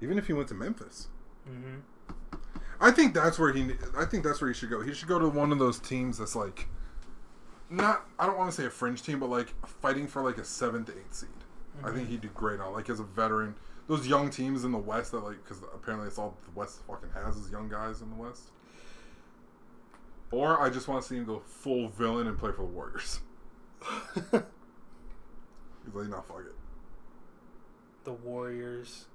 Even if he went to Memphis. Mm-hmm. I think that's where he. I think that's where he should go. He should go to one of those teams that's like. Not, I don't want to say a fringe team, but like fighting for like a seventh, eighth seed. Mm-hmm. I think he'd do great on like as a veteran. Those young teams in the West that like, because apparently it's all the West fucking has is young guys in the West. Or I just want to see him go full villain and play for the Warriors. He's like, nah, fuck it. The Warriors.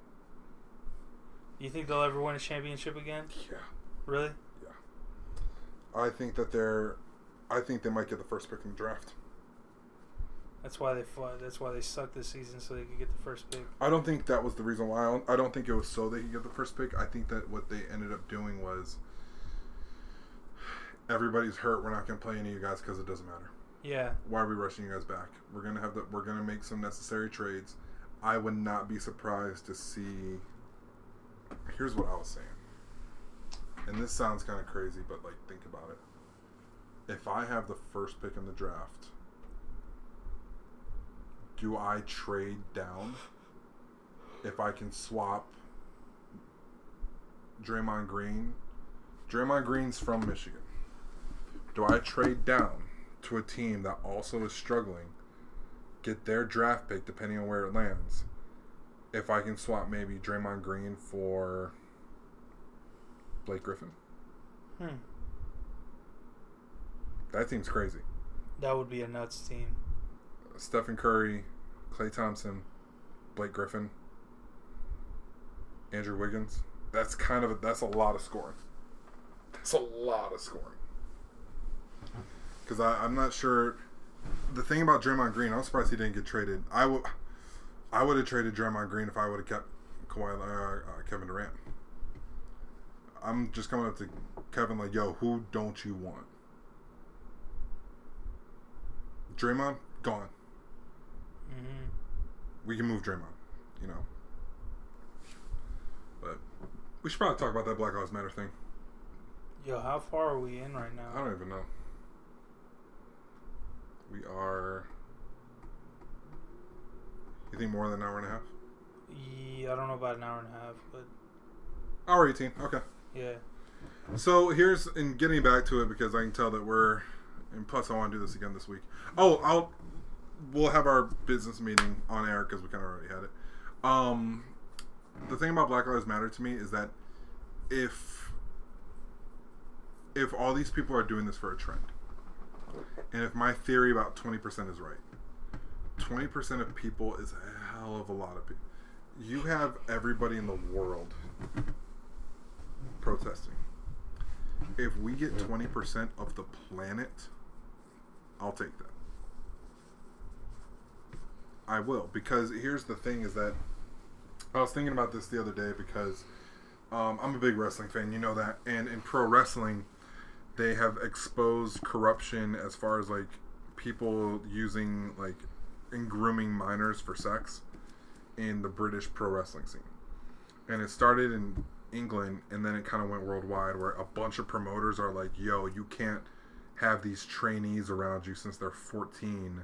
You think they'll ever win a championship again? Yeah. Really? Yeah. I think that they're. I think they might get the first pick in the draft. That's why they fly, that's why they suck this season, so they could get the first pick. I don't think that was the reason why. I don't, I don't think it was so they could get the first pick. I think that what they ended up doing was everybody's hurt. We're not going to play any of you guys because it doesn't matter. Yeah. Why are we rushing you guys back? We're gonna have the, We're going to make some necessary trades. I would not be surprised to see. Here's what I was saying, and this sounds kind of crazy, but like think about it. If I have the first pick in the draft, do I trade down if I can swap Draymond Green? Draymond Green's from Michigan. Do I trade down to a team that also is struggling, get their draft pick depending on where it lands, if I can swap maybe Draymond Green for Blake Griffin? Hmm. That team's crazy. That would be a nuts team. Stephen Curry, Klay Thompson, Blake Griffin, Andrew Wiggins. That's kind of a, that's a lot of scoring. That's a lot of scoring. Because I'm not sure. The thing about Draymond Green, I'm surprised he didn't get traded. I would, I would have traded Draymond Green if I would have kept Kawhi, uh, uh, Kevin Durant. I'm just coming up to Kevin like, yo, who don't you want? Draymond, gone. Mm-hmm. We can move Draymond, you know. But we should probably talk about that Black Lives Matter thing. Yo, how far are we in right now? I don't even know. We are, you think more than an hour and a half? Yeah, I don't know about an hour and a half, but. Hour eighteen, okay. Yeah. So here's, and getting back to it because I can tell that we're. And plus, I want to do this again this week. Oh, I'll we'll have our business meeting on air because we kind of already had it. Um, the thing about Black Lives Matter to me is that if if all these people are doing this for a trend, and if my theory about twenty percent is right, twenty percent of people is a hell of a lot of people. You have everybody in the world protesting. If we get twenty percent of the planet, I'll take that. I will. Because here's the thing is that I was thinking about this the other day because um, I'm a big wrestling fan. You know that. And in pro wrestling, they have exposed corruption as far as like people using like and grooming minors for sex in the British pro wrestling scene. And it started in England, and then it kind of went worldwide, where a bunch of promoters are like, yo, you can't have these trainees around you since they're fourteen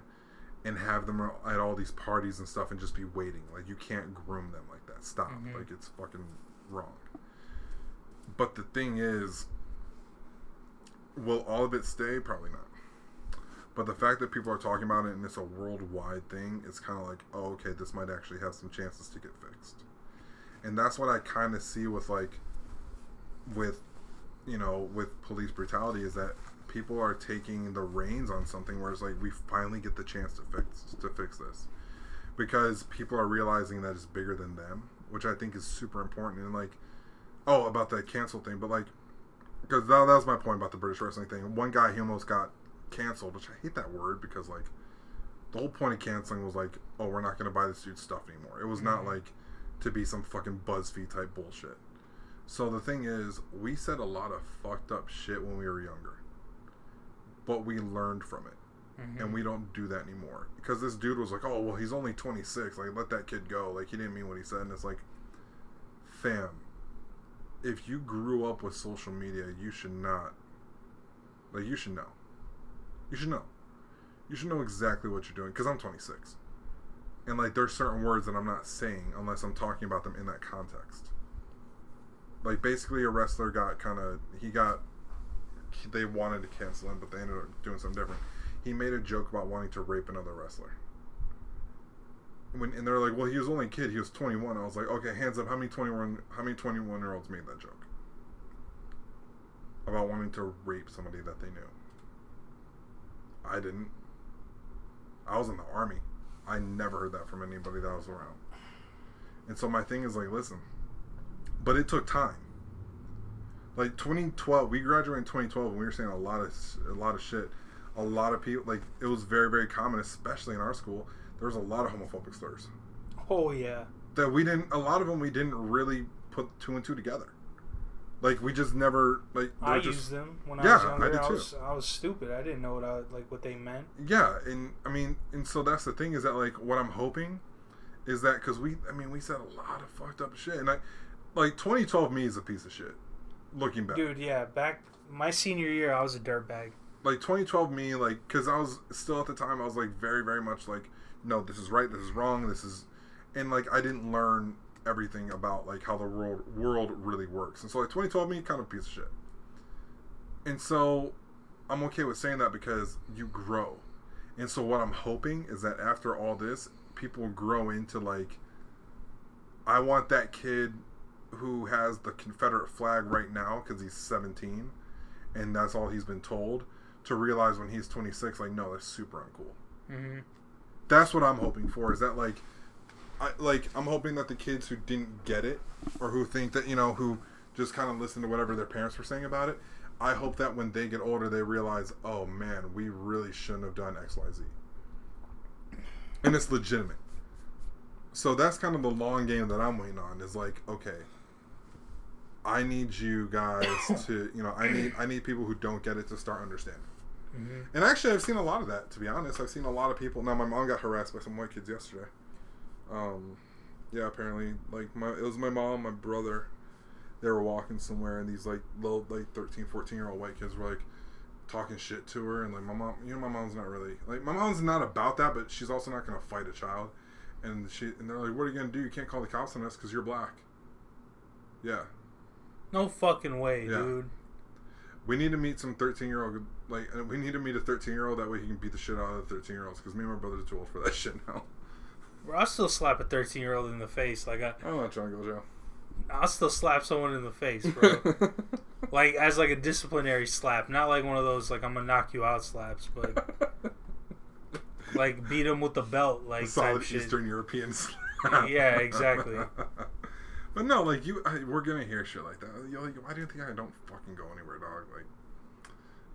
and have them at all these parties and stuff and just be waiting. Like, you can't groom them like that. Stop. Mm-hmm. Like, it's fucking wrong. But the thing is, will all of it stay? Probably not. But the fact that people are talking about it and it's a worldwide thing, it's kind of like, oh, okay, this might actually have some chances to get fixed. And that's what I kind of see with, like, with, you know, with police brutality, is that people are taking the reins on something where it's like, we finally get the chance to fix to fix this. Because people are realizing that it's bigger than them, which I think is super important. And, like, oh, about the cancel thing, but, like, because that, that was my point about the British wrestling thing. One guy, he almost got canceled, which I hate that word, because, like, the whole point of canceling was, like, oh, we're not going to buy this dude's stuff anymore. It was mm-hmm. not, like, to be some fucking BuzzFeed type bullshit. So the thing is, we said a lot of fucked up shit when we were younger, but we learned from it, mm-hmm. and we don't do that anymore. Because this dude was like, oh, well, he's only twenty-six, like, let that kid go, like, he didn't mean what he said. And it's like, fam, if you grew up with social media, you should not, like, you should know. You should know. You should know exactly what you're doing, because I'm twenty-six. And, like, there's certain words that I'm not saying unless I'm talking about them in that context. Like, basically, a wrestler got kind of, he got, they wanted to cancel him, but they ended up doing something different. He made a joke about wanting to rape another wrestler. When And they're like, well, he was only a kid, he was twenty-one. I was like, okay, hands up, how many twenty-one, how many twenty-one-year-olds made that joke? About wanting to rape somebody that they knew. I didn't. I was in the army. I never heard that from anybody that was around. And so my thing is, like, listen, but it took time. Like, twenty twelve, we graduated in twenty twelve, and we were saying a lot of a lot of shit. A lot of people, like, it was very, very common, especially in our school. There was a lot of homophobic slurs. Oh, yeah. That we didn't, a lot of them we didn't really put two and two together. Like, we just never, like, I just, used them when I yeah, was younger. I, did too. I, was, I was stupid. I didn't know what I, like what they meant. Yeah, and I mean, and so that's the thing, is that, like, what I'm hoping is that, because we, I mean, we said a lot of fucked up shit, and I, like, twenty twelve me is a piece of shit, looking back. Dude, yeah, back my senior year, I was a dirtbag. Like, twenty twelve me, like, because I was still at the time, I was like very, very much like, no, this is right, this is wrong, this is, and, like, I didn't learn everything about, like, how the world world really works. And so, like, twenty twelve me, kind of a piece of shit. And so I'm okay with saying that, because you grow. And so what I'm hoping is that after all this, people grow into, like, I want that kid who has the Confederate flag right now because he's seventeen and that's all he's been told, to realize when he's twenty-six, like, no, that's super uncool. Mm-hmm. That's what I'm hoping for, is that, like, I, like, I'm hoping that the kids who didn't get it, or who think that, you know, who just kind of listen to whatever their parents were saying about it, I hope that when they get older, they realize, oh, man, we really shouldn't have done X, Y, Z. And it's legitimate. So that's kind of the long game that I'm waiting on, is like, okay, I need you guys to, you know, I need I need people who don't get it to start understanding. Mm-hmm. And actually, I've seen a lot of that, to be honest. I've seen a lot of people. Now, my mom got harassed by some white kids yesterday. Um, yeah, apparently, like, my, it was my mom, my brother, they were walking somewhere, and these, like, little, like, thirteen, fourteen year old white kids were, like, talking shit to her, and, like, my mom, you know, my mom's not really, like, my mom's not about that, but she's also not gonna fight a child, and she, and they're like, what are you gonna do? You can't call the cops on us, because you're black. Yeah. No fucking way, yeah. Dude. We need to meet some thirteen-year-old, like, we need to meet a thirteen-year-old, that way he can beat the shit out of the thirteen-year-olds, because me and my brother are too old for that shit now. I'll still slap a thirteen-year-old in the face. Like, I, I'm not trying to go to jail. I'll still slap someone in the face, bro. Like, as, like, a disciplinary slap. Not, like, one of those, like, I'm going to knock you out slaps, but, like, beat him with the belt, like, a solid type shit. Eastern European slap. Yeah, exactly. But, no, like, you, I, we're going to hear shit like that. You're like, why do you think I don't fucking go anywhere, dog? Like,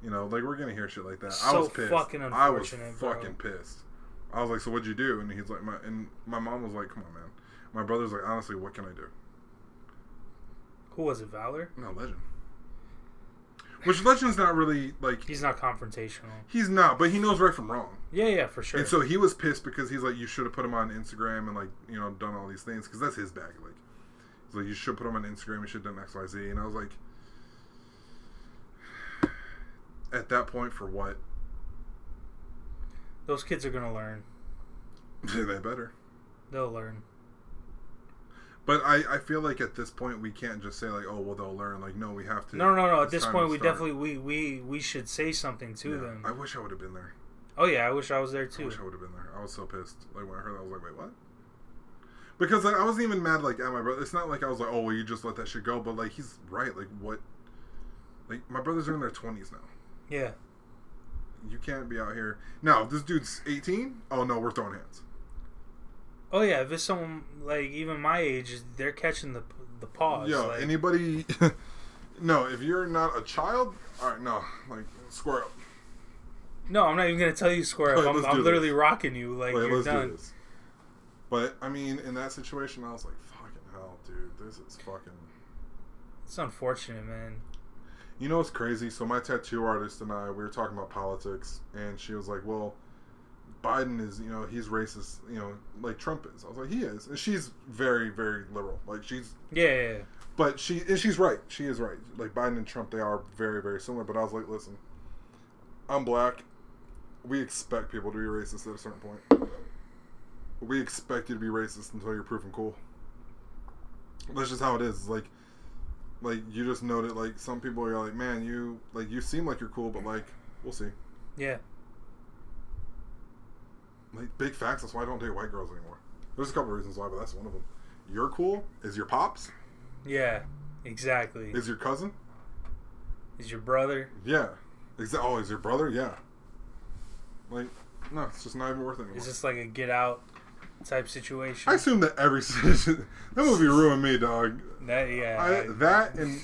you know, like, we're going to hear shit like that. So I was pissed. Fucking unfortunate, I was fucking bro. pissed. I was like, so what'd you do? And he's like, my and my mom was like, come on, man. My brother's like, honestly, what can I do? Who was it, Valor? No, Legend. Which Legend's not really, like... He's not confrontational. He's not, but he knows right from wrong. Yeah, yeah, for sure. And so he was pissed because he's like, you should have put him on Instagram and, like, you know, done all these things. Because that's his bag. Like, he's like, you should put him on Instagram. You should have done X, Y, Z. And I was like... At that point, for what? Those kids are going to learn. They better. They'll learn. But I, I feel like at this point we can't just say like, oh well, they'll learn. Like, no, we have to. No no no at this point we definitely we, we, we should say something to yeah. them. I wish I would have been there. Oh yeah, I wish I was there too. I wish I would have been there. I was so pissed. Like when I heard that I was like, wait, what? Because like I wasn't even mad like at my brother. It's not like I was like, oh well, you just let that shit go, but like he's right, like what like my brothers are in their twenties now. Yeah. You can't be out here now, if this dude's eighteen, oh no, we're throwing hands. Oh yeah, if it's someone like even my age, they're catching the the pause. Yo, like, anybody? No, if you're not a child, all right, no, like square up. No, I'm not even gonna tell you square up. Like, I'm, I'm literally this. rocking you like, like you're done. Do this. But I mean, in that situation, I was like, "Fucking hell, dude, this is fucking." It's unfortunate, man. You know what's crazy? So my tattoo artist and I, we were talking about politics, and she was like, "Well." Biden is, you know, he's racist, you know, like Trump is. I was like, he is. And she's very, very liberal. Like, she's... Yeah, yeah, yeah. But she, and she's right. She is right. Like, Biden and Trump, they are very, very similar. But I was like, listen, I'm black. We expect people to be racist at a certain point. We expect you to be racist until you're proven cool. That's just how it is. It's like, like, you just know that, like, some people are like, man, you, like, you seem like you're cool, but, like, we'll see. Yeah. Like, big facts, that's why I don't date white girls anymore. There's a couple reasons why, but that's one of them. You're cool? Is your pops? Yeah, exactly. Is your cousin? Is your brother? Yeah. Is that, oh, is your brother? Yeah. Like, no, it's just not even worth it anymore. It's just like a Get Out type situation. I assume that every situation... That movie ruined me, dog. That, yeah. I, I, that and...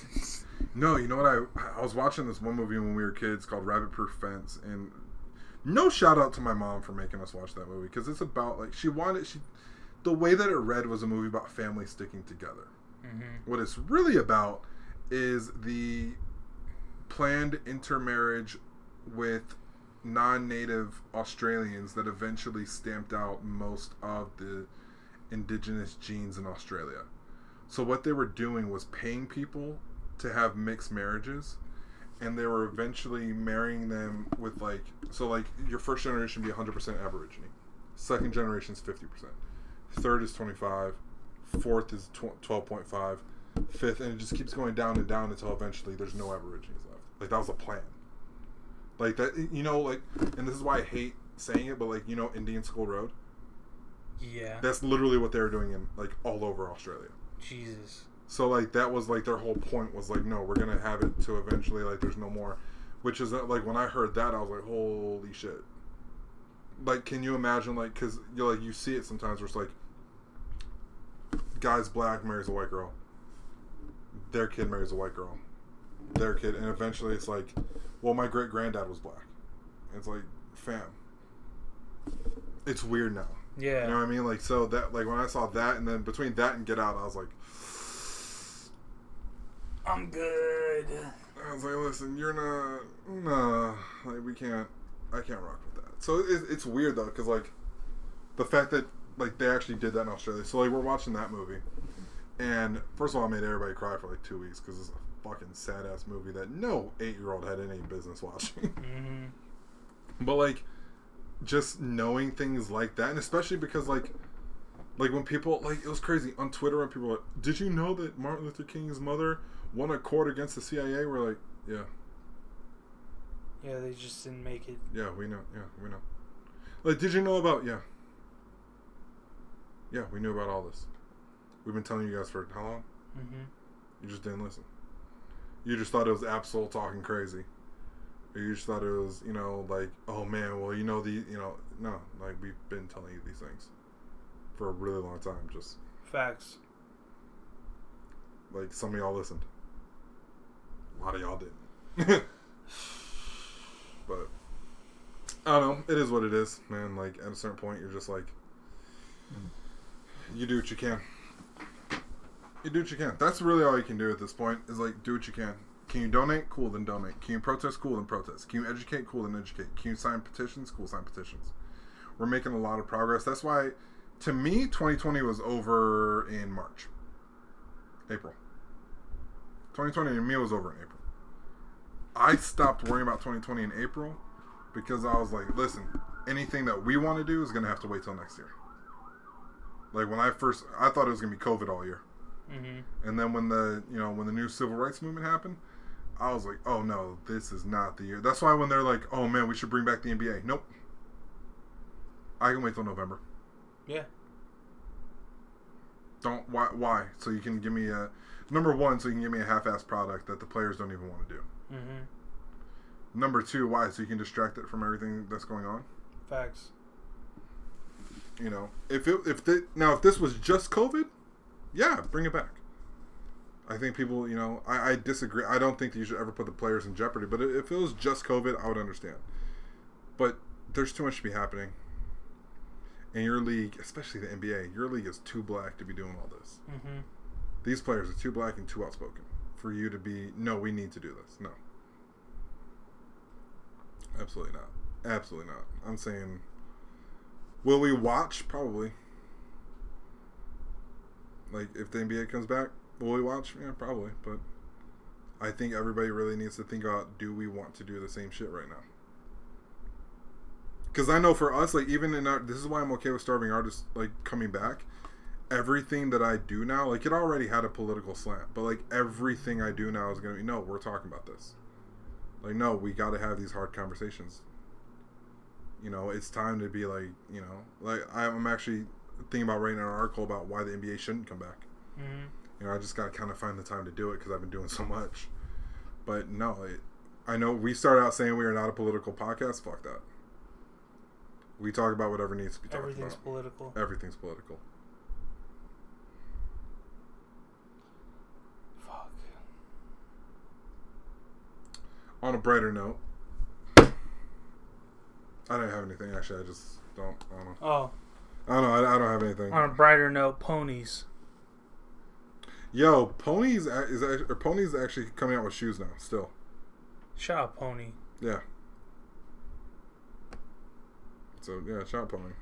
No, you know what? I I was watching this one movie when we were kids called Rabbit Proof Fence, and... No shout out to my mom for making us watch that movie because it's about like she wanted she, the way that it read was a movie about families sticking together. Mm-hmm. What it's really about is the planned intermarriage with non-native Australians that eventually stamped out most of the indigenous genes in Australia. So what they were doing was paying people to have mixed marriages. And they were eventually marrying them with like, so like your first generation would be one hundred percent Aborigine. Second generation is fifty percent. Third is twenty-five. Fourth is twelve point five. Fifth, and it just keeps going down and down until eventually there's no Aborigines left. Like that was a plan. Like that, you know, like, and this is why I hate saying it, but like, you know, Indian School Road? Yeah. That's literally what they were doing in like all over Australia. Jesus. So, like, that was, like, their whole point was, like, no, we're going to have it to eventually, like, there's no more. Which is, like, when I heard that, I was like, holy shit. Like, can you imagine, like, because, you like, you see it sometimes where it's, like, guy's black, marries a white girl. Their kid marries a white girl. Their kid. And eventually it's, like, well, my great-granddad was black. It's, like, fam. It's weird now. Yeah. You know what I mean? Like, so that, like, when I saw that, and then between that and Get Out, I was, like... I'm good. I was like, listen, you're not, nah, like we can't, I can't rock with that. So it, it's weird though, because like, the fact that like they actually did that in Australia. So like we're watching that movie, and first of all, I made everybody cry for like two weeks because it's a fucking sad ass movie that no eight year old had any business watching. Mm-hmm. But like, just knowing things like that, and especially because like. Like, when people, like, it was crazy. On Twitter, when people were like, did you know that Martin Luther King's mother won a court against the C I A? We're like, yeah. Yeah, they just didn't make it. Yeah, we know. Yeah, we know. Like, did you know about, yeah. Yeah, we knew about all this. We've been telling you guys for how long? Mm-hmm. You just didn't listen. You just thought it was Absol talking crazy. Or you just thought it was, you know, like, oh, man, well, you know, the, you know, no. Like, we've been telling you these things. For a really long time, just... Facts. Like, some of y'all listened. A lot of y'all didn't. But, I don't know. It is what it is, man. Like, at a certain point, you're just like... You do what you can. You do what you can. That's really all you can do at this point, is, like, do what you can. Can you donate? Cool, then donate. Can you protest? Cool, then protest. Can you educate? Cool, then educate. Can you sign petitions? Cool, sign petitions. We're making a lot of progress. That's why, to me, twenty twenty was over in March. April. twenty twenty to me was over in April. I stopped worrying about twenty twenty in April because I was like, listen, anything that we want to do is going to have to wait till next year. Like when I first, I thought it was going to be COVID all year. Mm-hmm. And then when the, you know, when the new civil rights movement happened, I was like, oh no, this is not the year. That's why when they're like, oh man, we should bring back the N B A. Nope. I can wait till November. Yeah. Don't, why, why? So you can give me a, number one, so you can give me a half-assed product that the players don't even want to do. Mm-hmm. Number two, why? So you can distract it from everything that's going on. Facts. You know, if it, if the, now if this was just COVID, yeah, bring it back. I think people, you know, I, I disagree. I don't think that you should ever put the players in jeopardy. But if it was just COVID, I would understand. But there's too much to be happening. And your league, especially the N B A, your league is too black to be doing all this. Mm-hmm. These players are too black and too outspoken for you to be, no, we need to do this. No. Absolutely not. Absolutely not. I'm saying, will we watch? Probably. Like, if the N B A comes back, will we watch? Yeah, probably. But I think everybody really needs to think about, do we want to do the same shit right now? Because I know for us, like, even in our, this is why I'm okay with Starving Artists, like, coming back. Everything that I do now, like, it already had a political slant. But, like, everything I do now is going to be, no, we're talking about this. Like, no, we got to have these hard conversations. You know, it's time to be like, you know, like, I'm actually thinking about writing an article about why the N B A shouldn't come back. Mm-hmm. You know, I just got to kind of find the time to do it because I've been doing so much. But no, it, I know we started out saying we are not a political podcast. Fuck that. We talk about whatever needs to be talked about. Everything's political. Everything's political. Fuck. On a brighter note, I don't have anything, actually. I just don't. I don't know. Oh. I don't know. I, I don't have anything. On a brighter note, ponies. Yo, ponies is or ponies actually coming out with shoes now. Still. Shout out Pony. Yeah. So yeah, shout out Pony.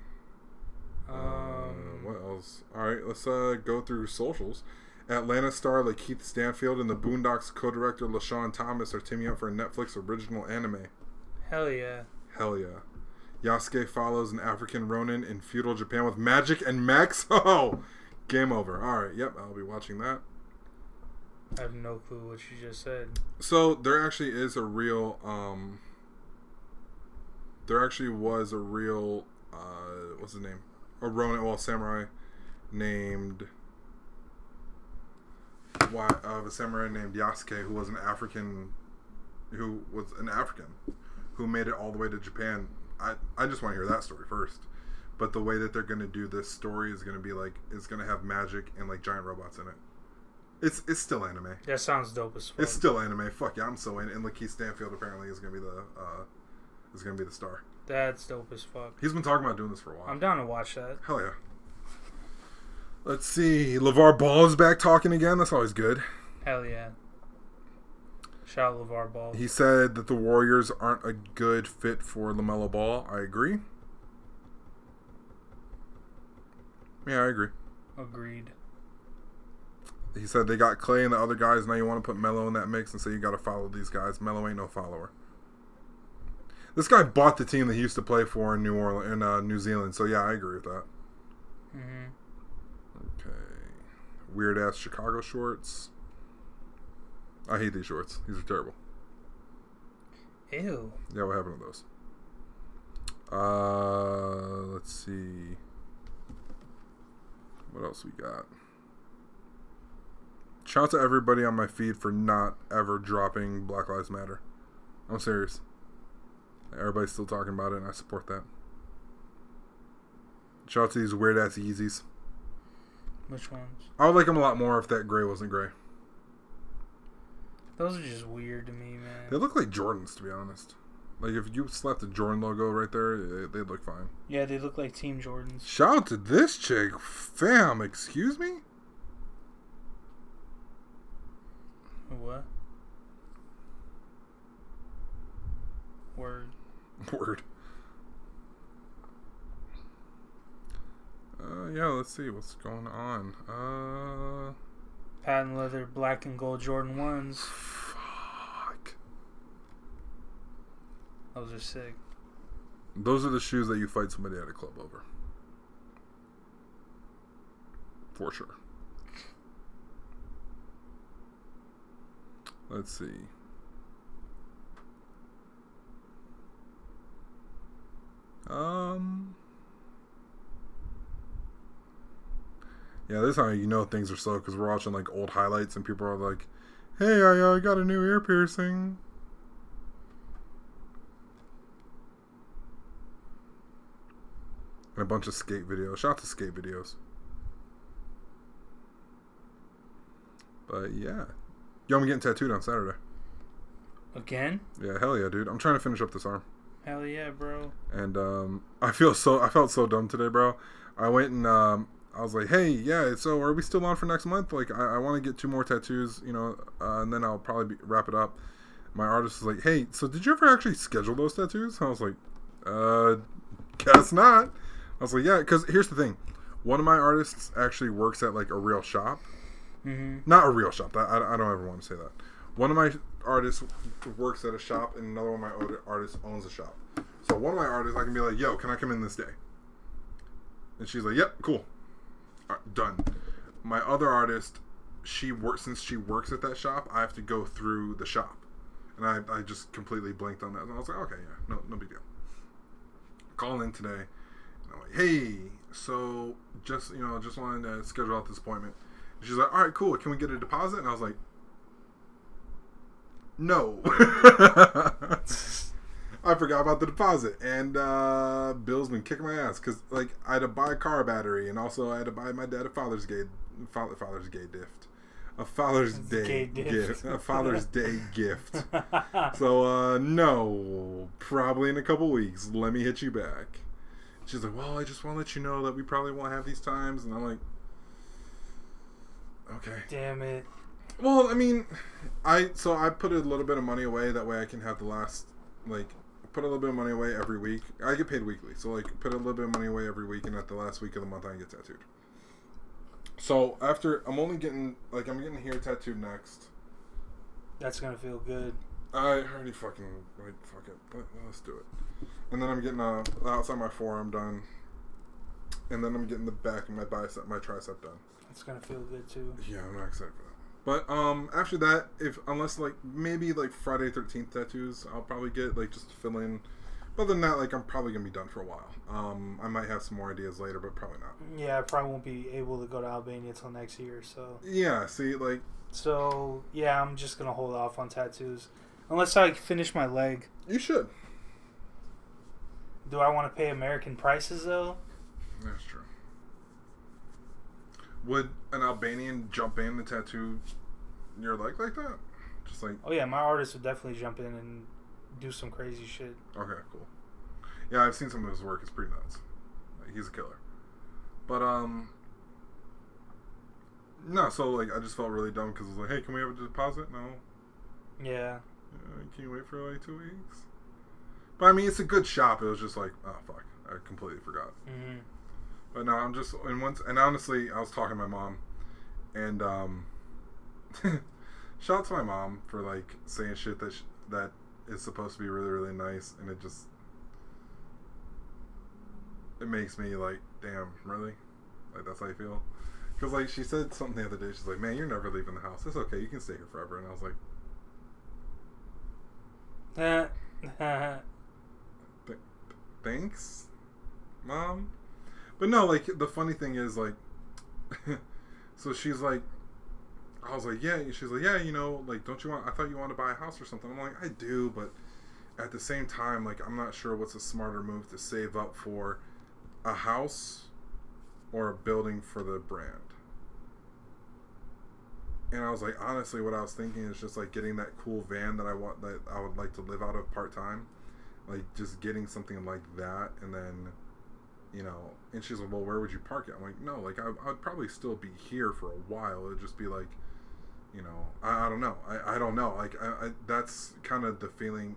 Um. Uh, what else? All right, let's uh go through socials. Atlanta star Lakeith Stanfield and the Boondocks co-director LaShawn Thomas are teaming up for a Netflix original anime. Hell yeah. Hell yeah. Yasuke follows an African Ronin in feudal Japan with magic and mechs. Oh, game over. All right. Yep. I'll be watching that. I have no clue what you just said. So there actually is a real, um, there actually was a real, uh, what's his name? A Ronin, well, samurai named, why, uh, a samurai named Yasuke who was an African, who was an African who made it all the way to Japan. I, I just want to hear that story first. But the way that they're going to do this story is going to be like, it's going to have magic and like giant robots in it. It's it's still anime. That sounds dope as fuck. It's still anime. Fuck yeah, I'm so in. And Lakeith Stanfield apparently is going to be the uh, is going to be the star. That's dope as fuck. He's been talking about doing this for a while. I'm down to watch that. Hell yeah. Let's see. LeVar Ball is back talking again. That's always good. Hell yeah. Shout out LeVar Ball. He said that the Warriors aren't a good fit for LaMelo Ball. I agree. Yeah, I agree. Agreed. He said they got Clay and the other guys. Now you want to put Melo in that mix and say you got to follow these guys. Melo ain't no follower. This guy bought the team that he used to play for in New Orleans, in uh, New Zealand. So yeah, I agree with that. Mm-hmm. Okay. Weird ass Chicago shorts. I hate these shorts. These are terrible. Ew. Yeah, what happened to those? Uh, let's see. What else we got? Shout out to everybody on my feed for not ever dropping Black Lives Matter. I'm serious. Everybody's still talking about it, and I support that. Shout out to these weird-ass Yeezys. Which ones? I would like them a lot more if that gray wasn't gray. Those are just weird to me, man. They look like Jordans, to be honest. Like, if you slapped the Jordan logo right there, they'd look fine. Yeah, they look like Team Jordans. Shout out to this chick. Fam, excuse me? What? Word. Word. Uh, yeah, let's see what's going on. Uh, Patent leather, black and gold Jordan ones. Fuck. Those are sick. Those are the shoes that you fight somebody at a club over. For sure. Let's see. Um. Yeah, this is how you know things are slow, because we're watching like old highlights and people are like, "Hey, I, I got a new ear piercing." And a bunch of skate videos. Shout out to skate videos. But yeah. Yo, I'm getting tattooed on Saturday. Again? Yeah, hell yeah, dude. I'm trying to finish up this arm. Hell yeah, bro. And um, I feel so I felt so dumb today, bro. I went and um, I was like, hey, yeah. So are we still on for next month? Like, I, I want to get two more tattoos, you know, uh, and then I'll probably be- wrap it up. My artist was like, hey, so did you ever actually schedule those tattoos? And I was like, uh, guess not. I was like, yeah, because here's the thing. One of my artists actually works at like a real shop. Mm-hmm. Not a real shop. I, I, I don't ever want to say that. One of my artists works at a shop, and another one of my artists owns a shop. So one of my artists, I can be like, yo, can I come in this day? And she's like, yep, cool. All right, done. My other artist, she works, since she works at that shop, I have to go through the shop. And I, I just completely blanked on that. And I was like, okay, yeah, no, no big deal. Calling in today, and I'm like, hey, so just, you know, just wanted to schedule out this appointment. She's like, all right, cool. Can we get a deposit? And I was like, no. I forgot about the deposit. And uh, Bill's been kicking my ass because, like, I had to buy a car battery, and also I had to buy my dad a Father's Day, Father's Day gift, a Father's Day gift, a Father's Day gift. So uh, no, probably in a couple weeks. Let me hit you back. She's like, well, I just want to let you know that we probably won't have these times, and I'm like. Okay. Damn it. Well, I mean, I so I put a little bit of money away. That way I can have the last, like, put a little bit of money away every week. I get paid weekly. So, like, put a little bit of money away every week, and at the last week of the month, I get tattooed. So, after, I'm only getting, like, I'm getting here tattooed next. That's going to feel good. I already fucking, like, fuck it. Let, let's do it. And then I'm getting uh, the outside my forearm done. And then I'm getting the back of my bicep, my tricep done. It's gonna feel good too. Yeah, I'm not excited for that. But um, after that, if unless like maybe like Friday thirteenth tattoos, I'll probably get like just to fill in. But other than that, like I'm probably gonna be done for a while. Um, I might have some more ideas later, but probably not. Yeah, I probably won't be able to go to Albania till next year. So yeah, see, like so yeah, I'm just gonna hold off on tattoos unless I finish my leg. You should. Do I want to pay American prices though? That's true. Would an Albanian jump in and tattoo your leg like that? Just like oh yeah, my artist would definitely jump in and do some crazy shit. Okay, cool. Yeah, I've seen some of his work. It's pretty nuts. Like, he's a killer. But um, no. So like, I just felt really dumb because I was like, hey, can we have a deposit? No. Yeah. Uh, can you wait for like two weeks? But I mean, it's a good shop. It was just like, oh fuck, I completely forgot. Mm-hmm. But no, I'm just and once and honestly, I was talking to my mom, and um, shout out to my mom for like saying shit that sh- that is supposed to be really really nice, and it just it makes me like, damn, really, like that's how I feel, because like she said something the other day. She's like, man, you're never leaving the house. It's okay, you can stay here forever. And I was like, Th- thanks, mom. But no, like, the funny thing is, like, so she's like, I was like, yeah, she's like, yeah, you know, like, don't you want, I thought you wanted to buy a house or something. I'm like, I do, but at the same time, like, I'm not sure what's a smarter move to save up for a house or a building for the brand. And I was like, honestly, what I was thinking is just, like, getting that cool van that I want, that I would like to live out of part-time. Like, just getting something like that and then... You know, and she's like, well, where would you park it? I'm like, no, like, I, I'd probably still be here for a while. It'd just be like, you know, I, I don't know. I, I don't know. Like, I, I that's kind of the feeling.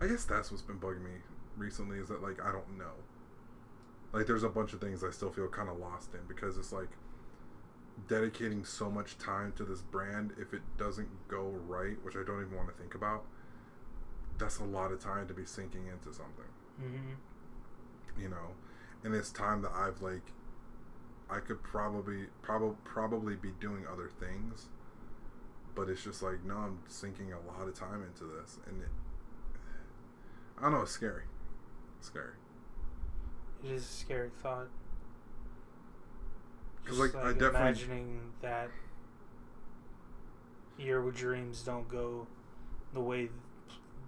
I guess that's what's been bugging me recently, is that, like, I don't know. Like, there's a bunch of things I still feel kind of lost in, because it's, like, dedicating so much time to this brand, if it doesn't go right, which I don't even want to think about, that's a lot of time to be sinking into something. Mm-hmm. You know? And it's time that I've, like, I could probably, prob- probably be doing other things, but it's just like, no, I'm sinking a lot of time into this, and it, I don't know, it's scary. It's scary. It is a scary thought. Just like, like I definitely imagining that your dreams don't go the way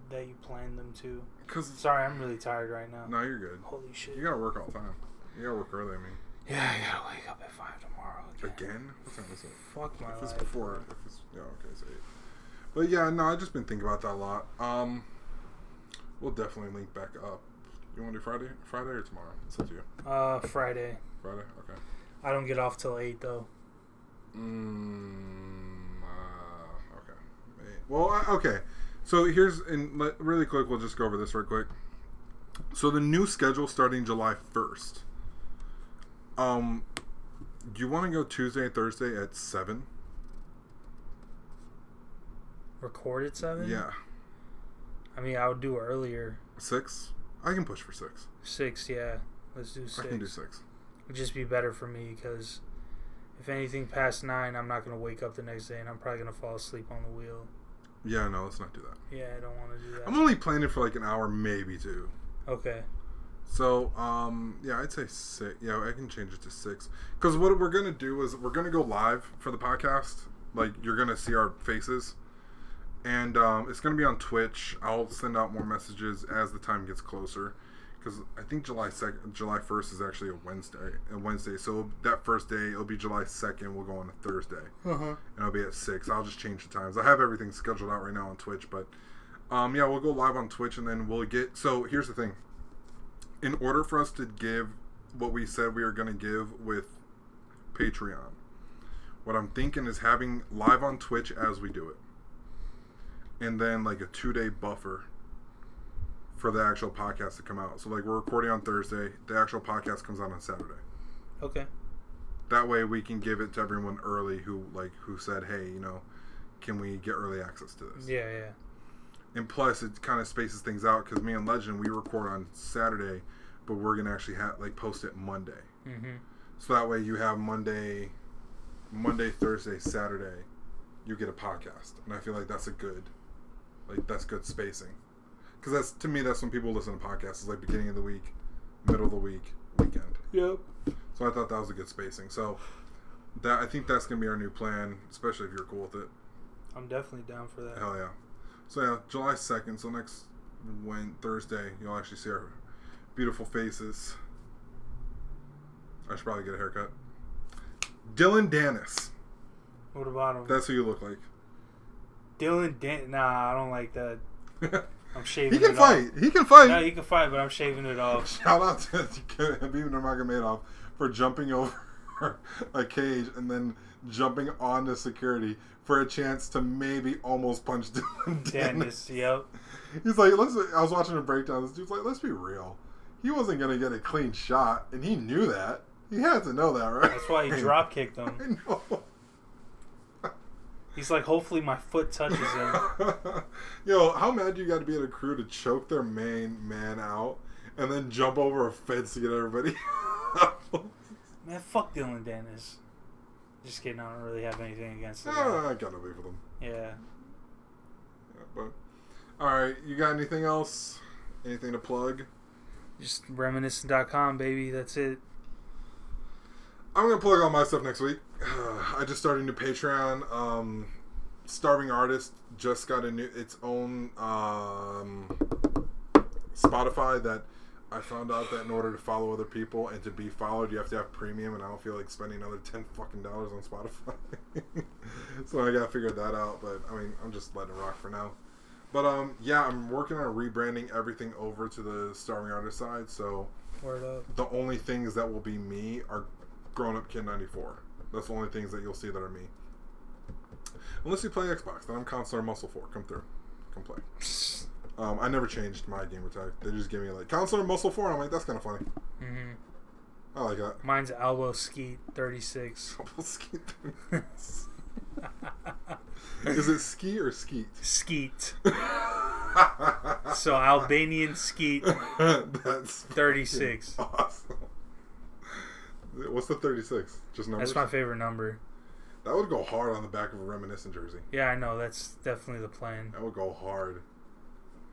that you planned them to. Cause, Sorry, I'm really tired right now. No, you're good. Holy shit. You gotta work all the time. You gotta work early, I mean. Yeah, I gotta wake up at five tomorrow again. Again? What time is it? Fuck my life. If it's life, before, man. If it's, yeah, okay, it's eight. But yeah, no, I've just been thinking about that a lot. Um, we'll definitely link back up. You want to do Friday, Friday or tomorrow? It's up to you. Uh, Friday. Friday, okay. I don't get off till eight though. Mm, uh, okay. Well, I, okay. So here's and let, really quick. We'll just go over this real quick. So the new schedule starting July first. Um, do you want to go Tuesday and Thursday at seven? Record at seven? Yeah. I mean, I would do earlier. Six? I can push for six. Six, yeah. Let's do six. I can do six. It'd just be better for me, because if anything past nine, I'm not going to wake up the next day, and I'm probably going to fall asleep on the wheel. Yeah, no, let's not do that. Yeah, I don't want to do that. I'm only planning for like an hour, maybe two. Okay. So, um, yeah, I'd say six. Yeah, I can change it to six. Because what we're going to do is we're going to go live for the podcast. Like, you're going to see our faces. And um, it's going to be on Twitch. I'll send out more messages as the time gets closer. Because I think July second, July first is actually a Wednesday. A Wednesday. So that first day, it'll be July second. We'll go on a Thursday. Uh-huh. And it'll be at six. I'll just change the times. I have everything scheduled out right now on Twitch. But, um, yeah, we'll go live on Twitch. And then we'll get... So here's the thing. In order for us to give what we said we were going to give with Patreon, what I'm thinking is having live on Twitch as we do it. And then like a two-day buffer for the actual podcast to come out. So like we're recording on Thursday. The actual podcast comes out on Saturday. Okay. That way we can give it to everyone early who like who said, hey, you know, can we get early access to this? Yeah, yeah. And plus, it kind of spaces things out, because me and Legend, we record on Saturday, but we're going to actually have like post it Monday. Mm-hmm. So that way you have Monday, Monday, Thursday, Saturday, you get a podcast. And I feel like that's a good, like that's good spacing. Because that's, to me, that's when people listen to podcasts. It's like beginning of the week, middle of the week, weekend. Yep. So I thought that was a good spacing. So that I think that's going to be our new plan, especially if you're cool with it. I'm definitely down for that. Hell yeah. So yeah, July second, so next when, Thursday, you'll actually see our beautiful faces. I should probably get a haircut. Dylan Danis. What about him? That's who you look like. Dylan Danis? Nah, I don't like that. I'm shaving it off. He can fight. Off. He can fight. No, he can fight, but I'm shaving it off. Shout out to Khabib Nurmagomedov for jumping over a cage and then jumping onto security for a chance to maybe almost punch Dylan Danis. Yep. He's like, let's. I was watching a breakdown. This dude's like, let's be real. He wasn't gonna get a clean shot, and he knew that. He had to know that, right? That's why he drop kicked him. I know. He's like, hopefully my foot touches him. Yo, how mad you got to be at a crew to choke their main man out and then jump over a fence to get everybody out? Man, fuck Dylan Danis. Just kidding, I don't really have anything against them. Yeah, I got away with them. Yeah. yeah. But, alright, you got anything else? Anything to plug? Just reminiscent dot com, baby, that's it. I'm going to plug all my stuff next week. Uh, I just started a new Patreon. Um, Starving Artist just got a new its own um, Spotify that I found out that in order to follow other people and to be followed, you have to have premium, and I don't feel like spending another ten fucking dollars on Spotify. So I gotta figure that out, but I mean, I'm just letting it rock for now. But um, yeah, I'm working on rebranding everything over to the Starving Artist side, so Word up. The only things that will be me are Grown Up Kid ninety-four. That's the only things that you'll see that are me. Unless you play Xbox, then I'm Counselor Muscle four. Come through. Come play. Um, I never changed my gamer tag. They just gave me like Counselor Muscle Four. I'm like, that's kind of funny. Mm-hmm. I like that. Mine's Elbow Skeet thirty-six. Elbow Skeet thirty-six. Is it ski or skeet? Skeet. So Albanian Skeet. That's thirty-six. Awesome. What's the thirty-six? Just numbers? That's my favorite number. That would go hard on the back of a Reminiscent jersey. Yeah, I know. That's definitely the plan. That would go hard.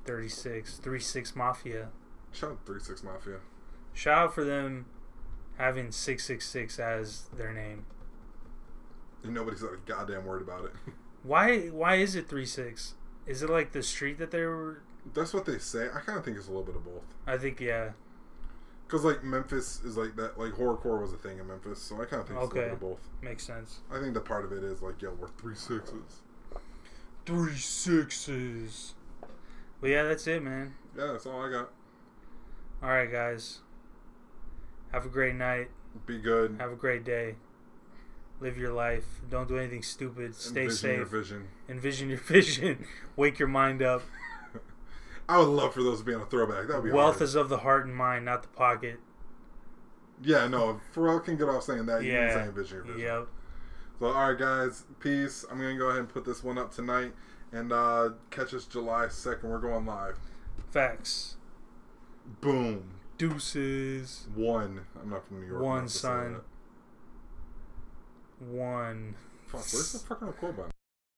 thirty-six. three six Mafia. Shout out three six Mafia. Shout out for them having six six six as their name. And nobody said a goddamn word about it. Why Why is it three six? Is it like the street that they were... That's what they say. I kind of think it's a little bit of both. I think, yeah. Because, like, Memphis is like that. Like, horrorcore was a thing in Memphis, so I kind of think okay. it's a little bit of both. Makes sense. I think the part of it is, like, yo, we're three sixes. Three sixes. Well, yeah, that's it, man. Yeah, that's all I got. All right, guys. Have a great night. Be good. Have a great day. Live your life. Don't do anything stupid. Stay Envision safe. Envision your vision. Envision your vision. Wake your mind up. I would love for those to be on a throwback. That would be Wealth hard. Is of the heart and mind, not the pocket. Yeah, no. If Pharrell can get off saying that, yeah. You can say envision your vision. Yep. So, all right, guys. Peace. I'm going to go ahead and put this one up tonight. And uh, catch us July second. We're going live. Facts. Boom. Deuces. One. I'm not from New York. One, son. One. Fuck, where's the fucking record button?